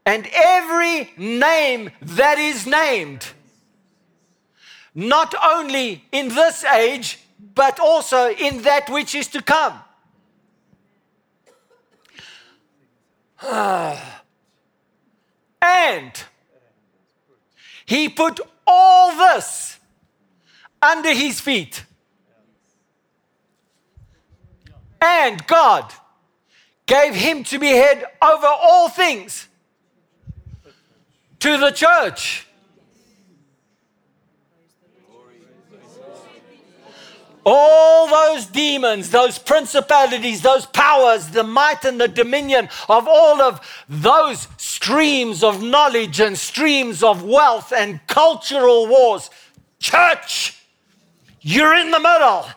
And every name that is named, not only in this age, but also in that which is to come. And he put all this under his feet. And God gave him to be head over all things to the church. All those demons, those principalities, those powers, the might and the dominion of all of those streams of knowledge and streams of wealth and cultural wars. Church, you're in the middle.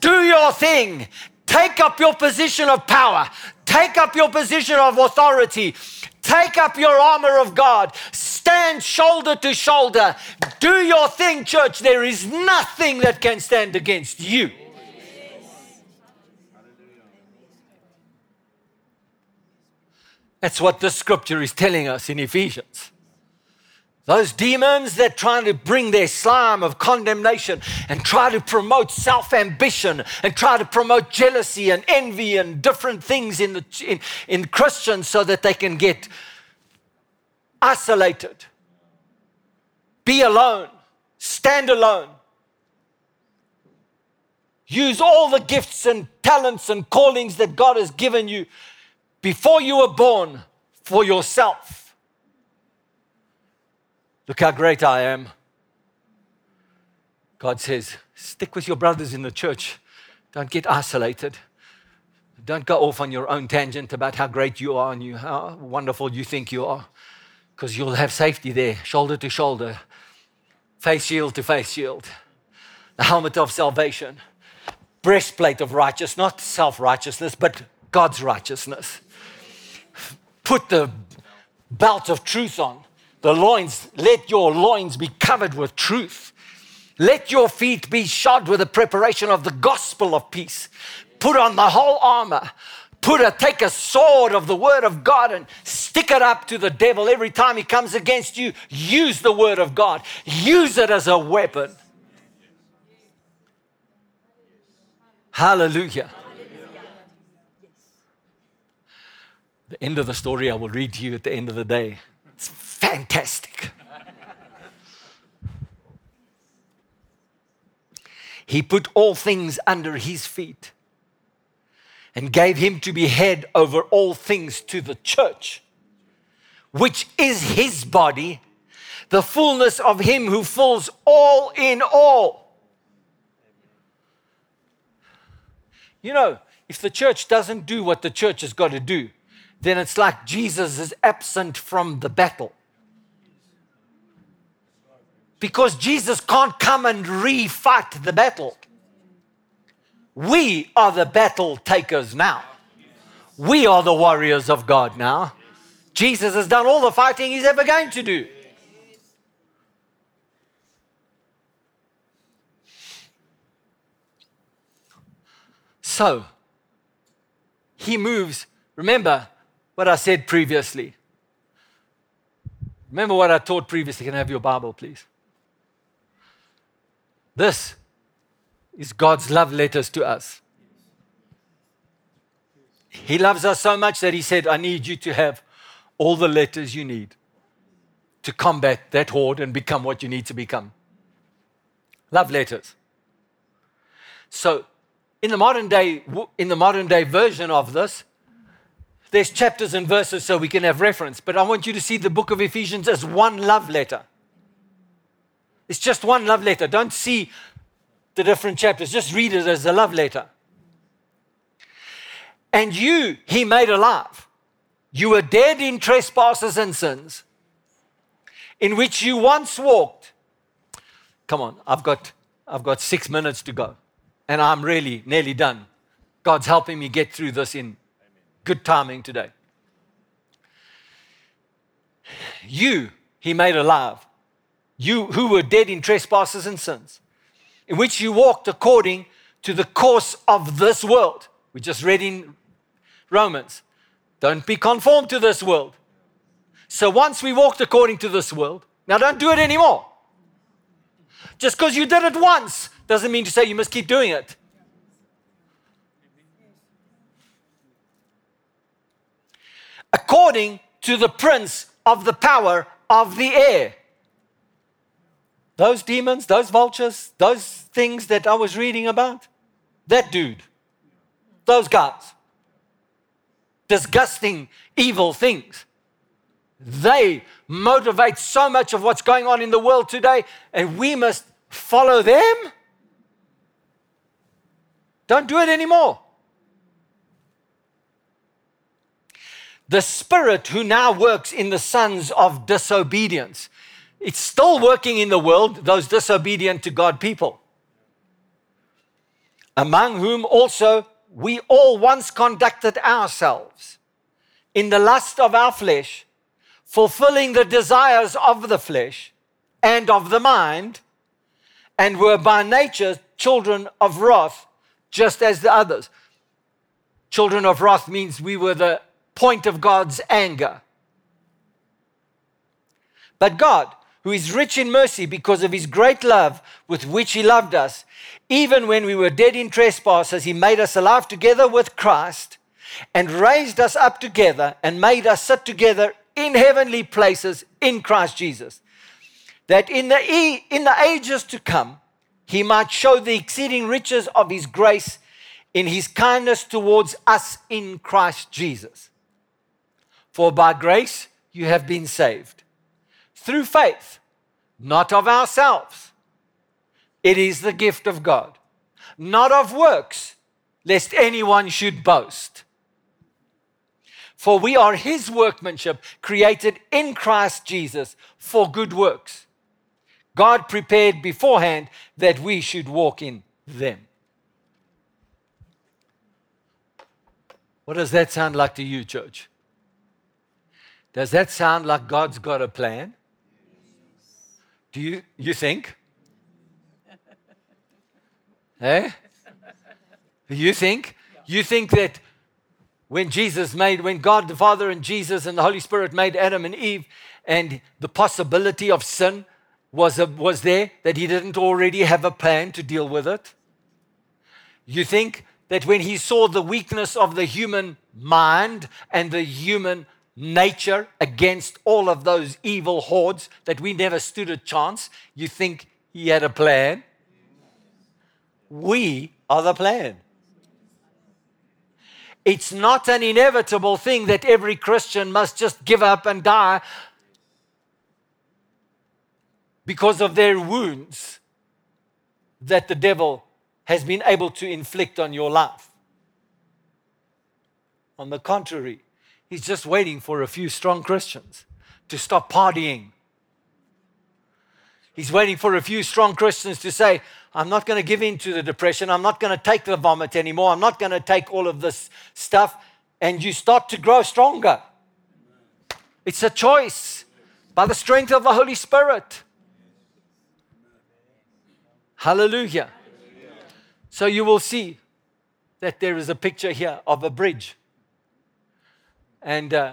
Do your thing. Take up your position of power. Take up your position of authority. Take up your armor of God. Stand shoulder to shoulder. Do your thing, church. There is nothing that can stand against you. That's what the scripture is telling us in Ephesians. Those demons that try to bring their slime of condemnation and try to promote self-ambition and try to promote jealousy and envy and different things in, the, in, in Christians so that they can get isolated, be alone, stand alone. Use all the gifts and talents and callings that God has given you before you were born for yourself. Look how great I am. God says, stick with your brothers in the church. Don't get isolated. Don't go off on your own tangent about how great you are and you, how wonderful you think you are, because you'll have safety there, shoulder to shoulder, face shield to face shield, the helmet of salvation, breastplate of righteousness, not self-righteousness, but God's righteousness. Put the belt of truth on. The loins, let your loins be covered with truth. Let your feet be shod with the preparation of the gospel of peace. Put on the whole armor. Put a, take a sword of the word of God and stick it up to the devil. Every time he comes against you, use the word of God. Use it as a weapon. Hallelujah. The end of the story I will read to you at the end of the day. It's fantastic. He put all things under his feet and gave him to be head over all things to the church, which is his body, the fullness of him who fills all in all. You know, if the church doesn't do what the church has got to do, then it's like Jesus is absent from the battle. Because Jesus can't come and refight the battle. We are the battle takers now. We are the warriors of God now. Jesus has done all the fighting he's ever going to do. So, he moves. Remember what I said previously. Remember what I taught previously. Can I have your Bible, please? This is God's love letters to us. He loves us so much that he said, I need you to have all the letters you need to combat that horde and become what you need to become. Love letters. So in the modern day, in the modern day version of this, there's chapters and verses so we can have reference, but I want you to see the book of Ephesians as one love letter. It's just one love letter. Don't see the different chapters. Just read it as a love letter. And you, he made alive. You were dead in trespasses and sins, in which you once walked. Come on, I've got, I've got six minutes to go, and I'm really nearly done. God's helping me get through this in good timing today. You, he made alive. You who were dead in trespasses and sins, in which you walked according to the course of this world. We just read in Romans, don't be conformed to this world. So once we walked according to this world, now don't do it anymore. Just because you did it once doesn't mean to say you must keep doing it. According to the prince of the power of the air. Those demons, those vultures, those things that I was reading about, that dude, those guys, disgusting, evil things, they motivate so much of what's going on in the world today, and we must follow them? Don't do it anymore. The spirit who now works in the sons of disobedience. It's still working in the world, those disobedient to God people, among whom also we all once conducted ourselves in the lust of our flesh, fulfilling the desires of the flesh and of the mind, and were by nature children of wrath, just as the others. Children of wrath means we were the point of God's anger. But God, who is rich in mercy because of his great love with which he loved us, even when we were dead in trespasses, he made us alive together with Christ and raised us up together and made us sit together in heavenly places in Christ Jesus, that in the, e- in the ages to come, he might show the exceeding riches of his grace in his kindness towards us in Christ Jesus. For by grace you have been saved, through faith, not of ourselves. It is the gift of God, not of works, lest anyone should boast. For we are his workmanship, created in Christ Jesus for good works. God prepared beforehand that we should walk in them. What does that sound like to you, church? Does that sound like God's got a plan? Do you, you think? Eh? You think? You think that when Jesus made, when God the Father and Jesus and the Holy Spirit made Adam and Eve, and the possibility of sin was, a, was there, that he didn't already have a plan to deal with it? You think that when he saw the weakness of the human mind and the human nature against all of those evil hordes, that we never stood a chance, you think he had a plan? We are the plan. It's not an inevitable thing that every Christian must just give up and die because of their wounds that the devil has been able to inflict on your life. On the contrary, he's just waiting for a few strong Christians to stop partying. He's waiting for a few strong Christians to say, I'm not going to give in to the depression. I'm not going to take the vomit anymore. I'm not going to take all of this stuff. And you start to grow stronger. Amen. It's a choice by the strength of the Holy Spirit. Hallelujah. So you will see that there is a picture here of a bridge. And uh,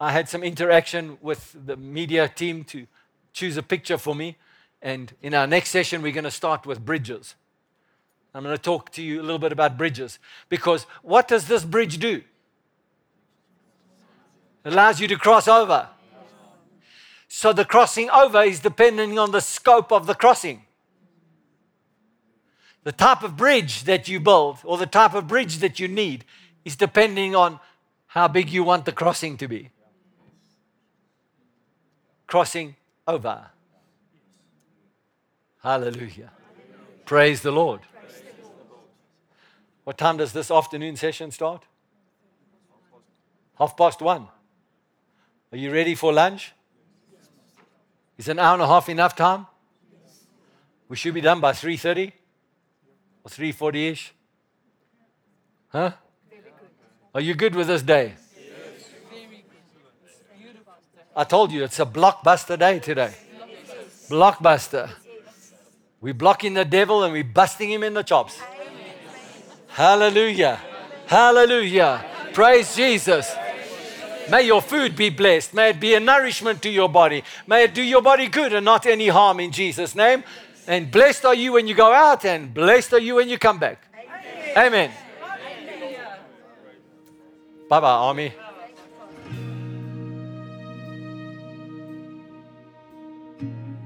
I had some interaction with the media team to choose a picture for me. And in our next session, we're going to start with bridges. I'm going to talk to you a little bit about bridges. Because what does this bridge do? It allows you to cross over. So the crossing over is depending on the scope of the crossing. The type of bridge that you build or the type of bridge that you need is depending on how big you want the crossing to be. Crossing over. Hallelujah. Hallelujah. Praise the Lord. Praise the Lord. What time does this afternoon session start? Half past one. Are you ready for lunch? Is an hour and a half enough time? We should be done by three thirty or three forty-ish. Huh? Are you good with this day? Yes. I told you, it's a blockbuster day today. Blockbuster. We're blocking the devil and we're busting him in the chops. Amen. Hallelujah. Hallelujah. Hallelujah. Praise Jesus. May your food be blessed. May it be a nourishment to your body. May it do your body good and not any harm in Jesus' name. And blessed are you when you go out and blessed are you when you come back. Amen. Amen. Bye-bye, army. Bye-bye.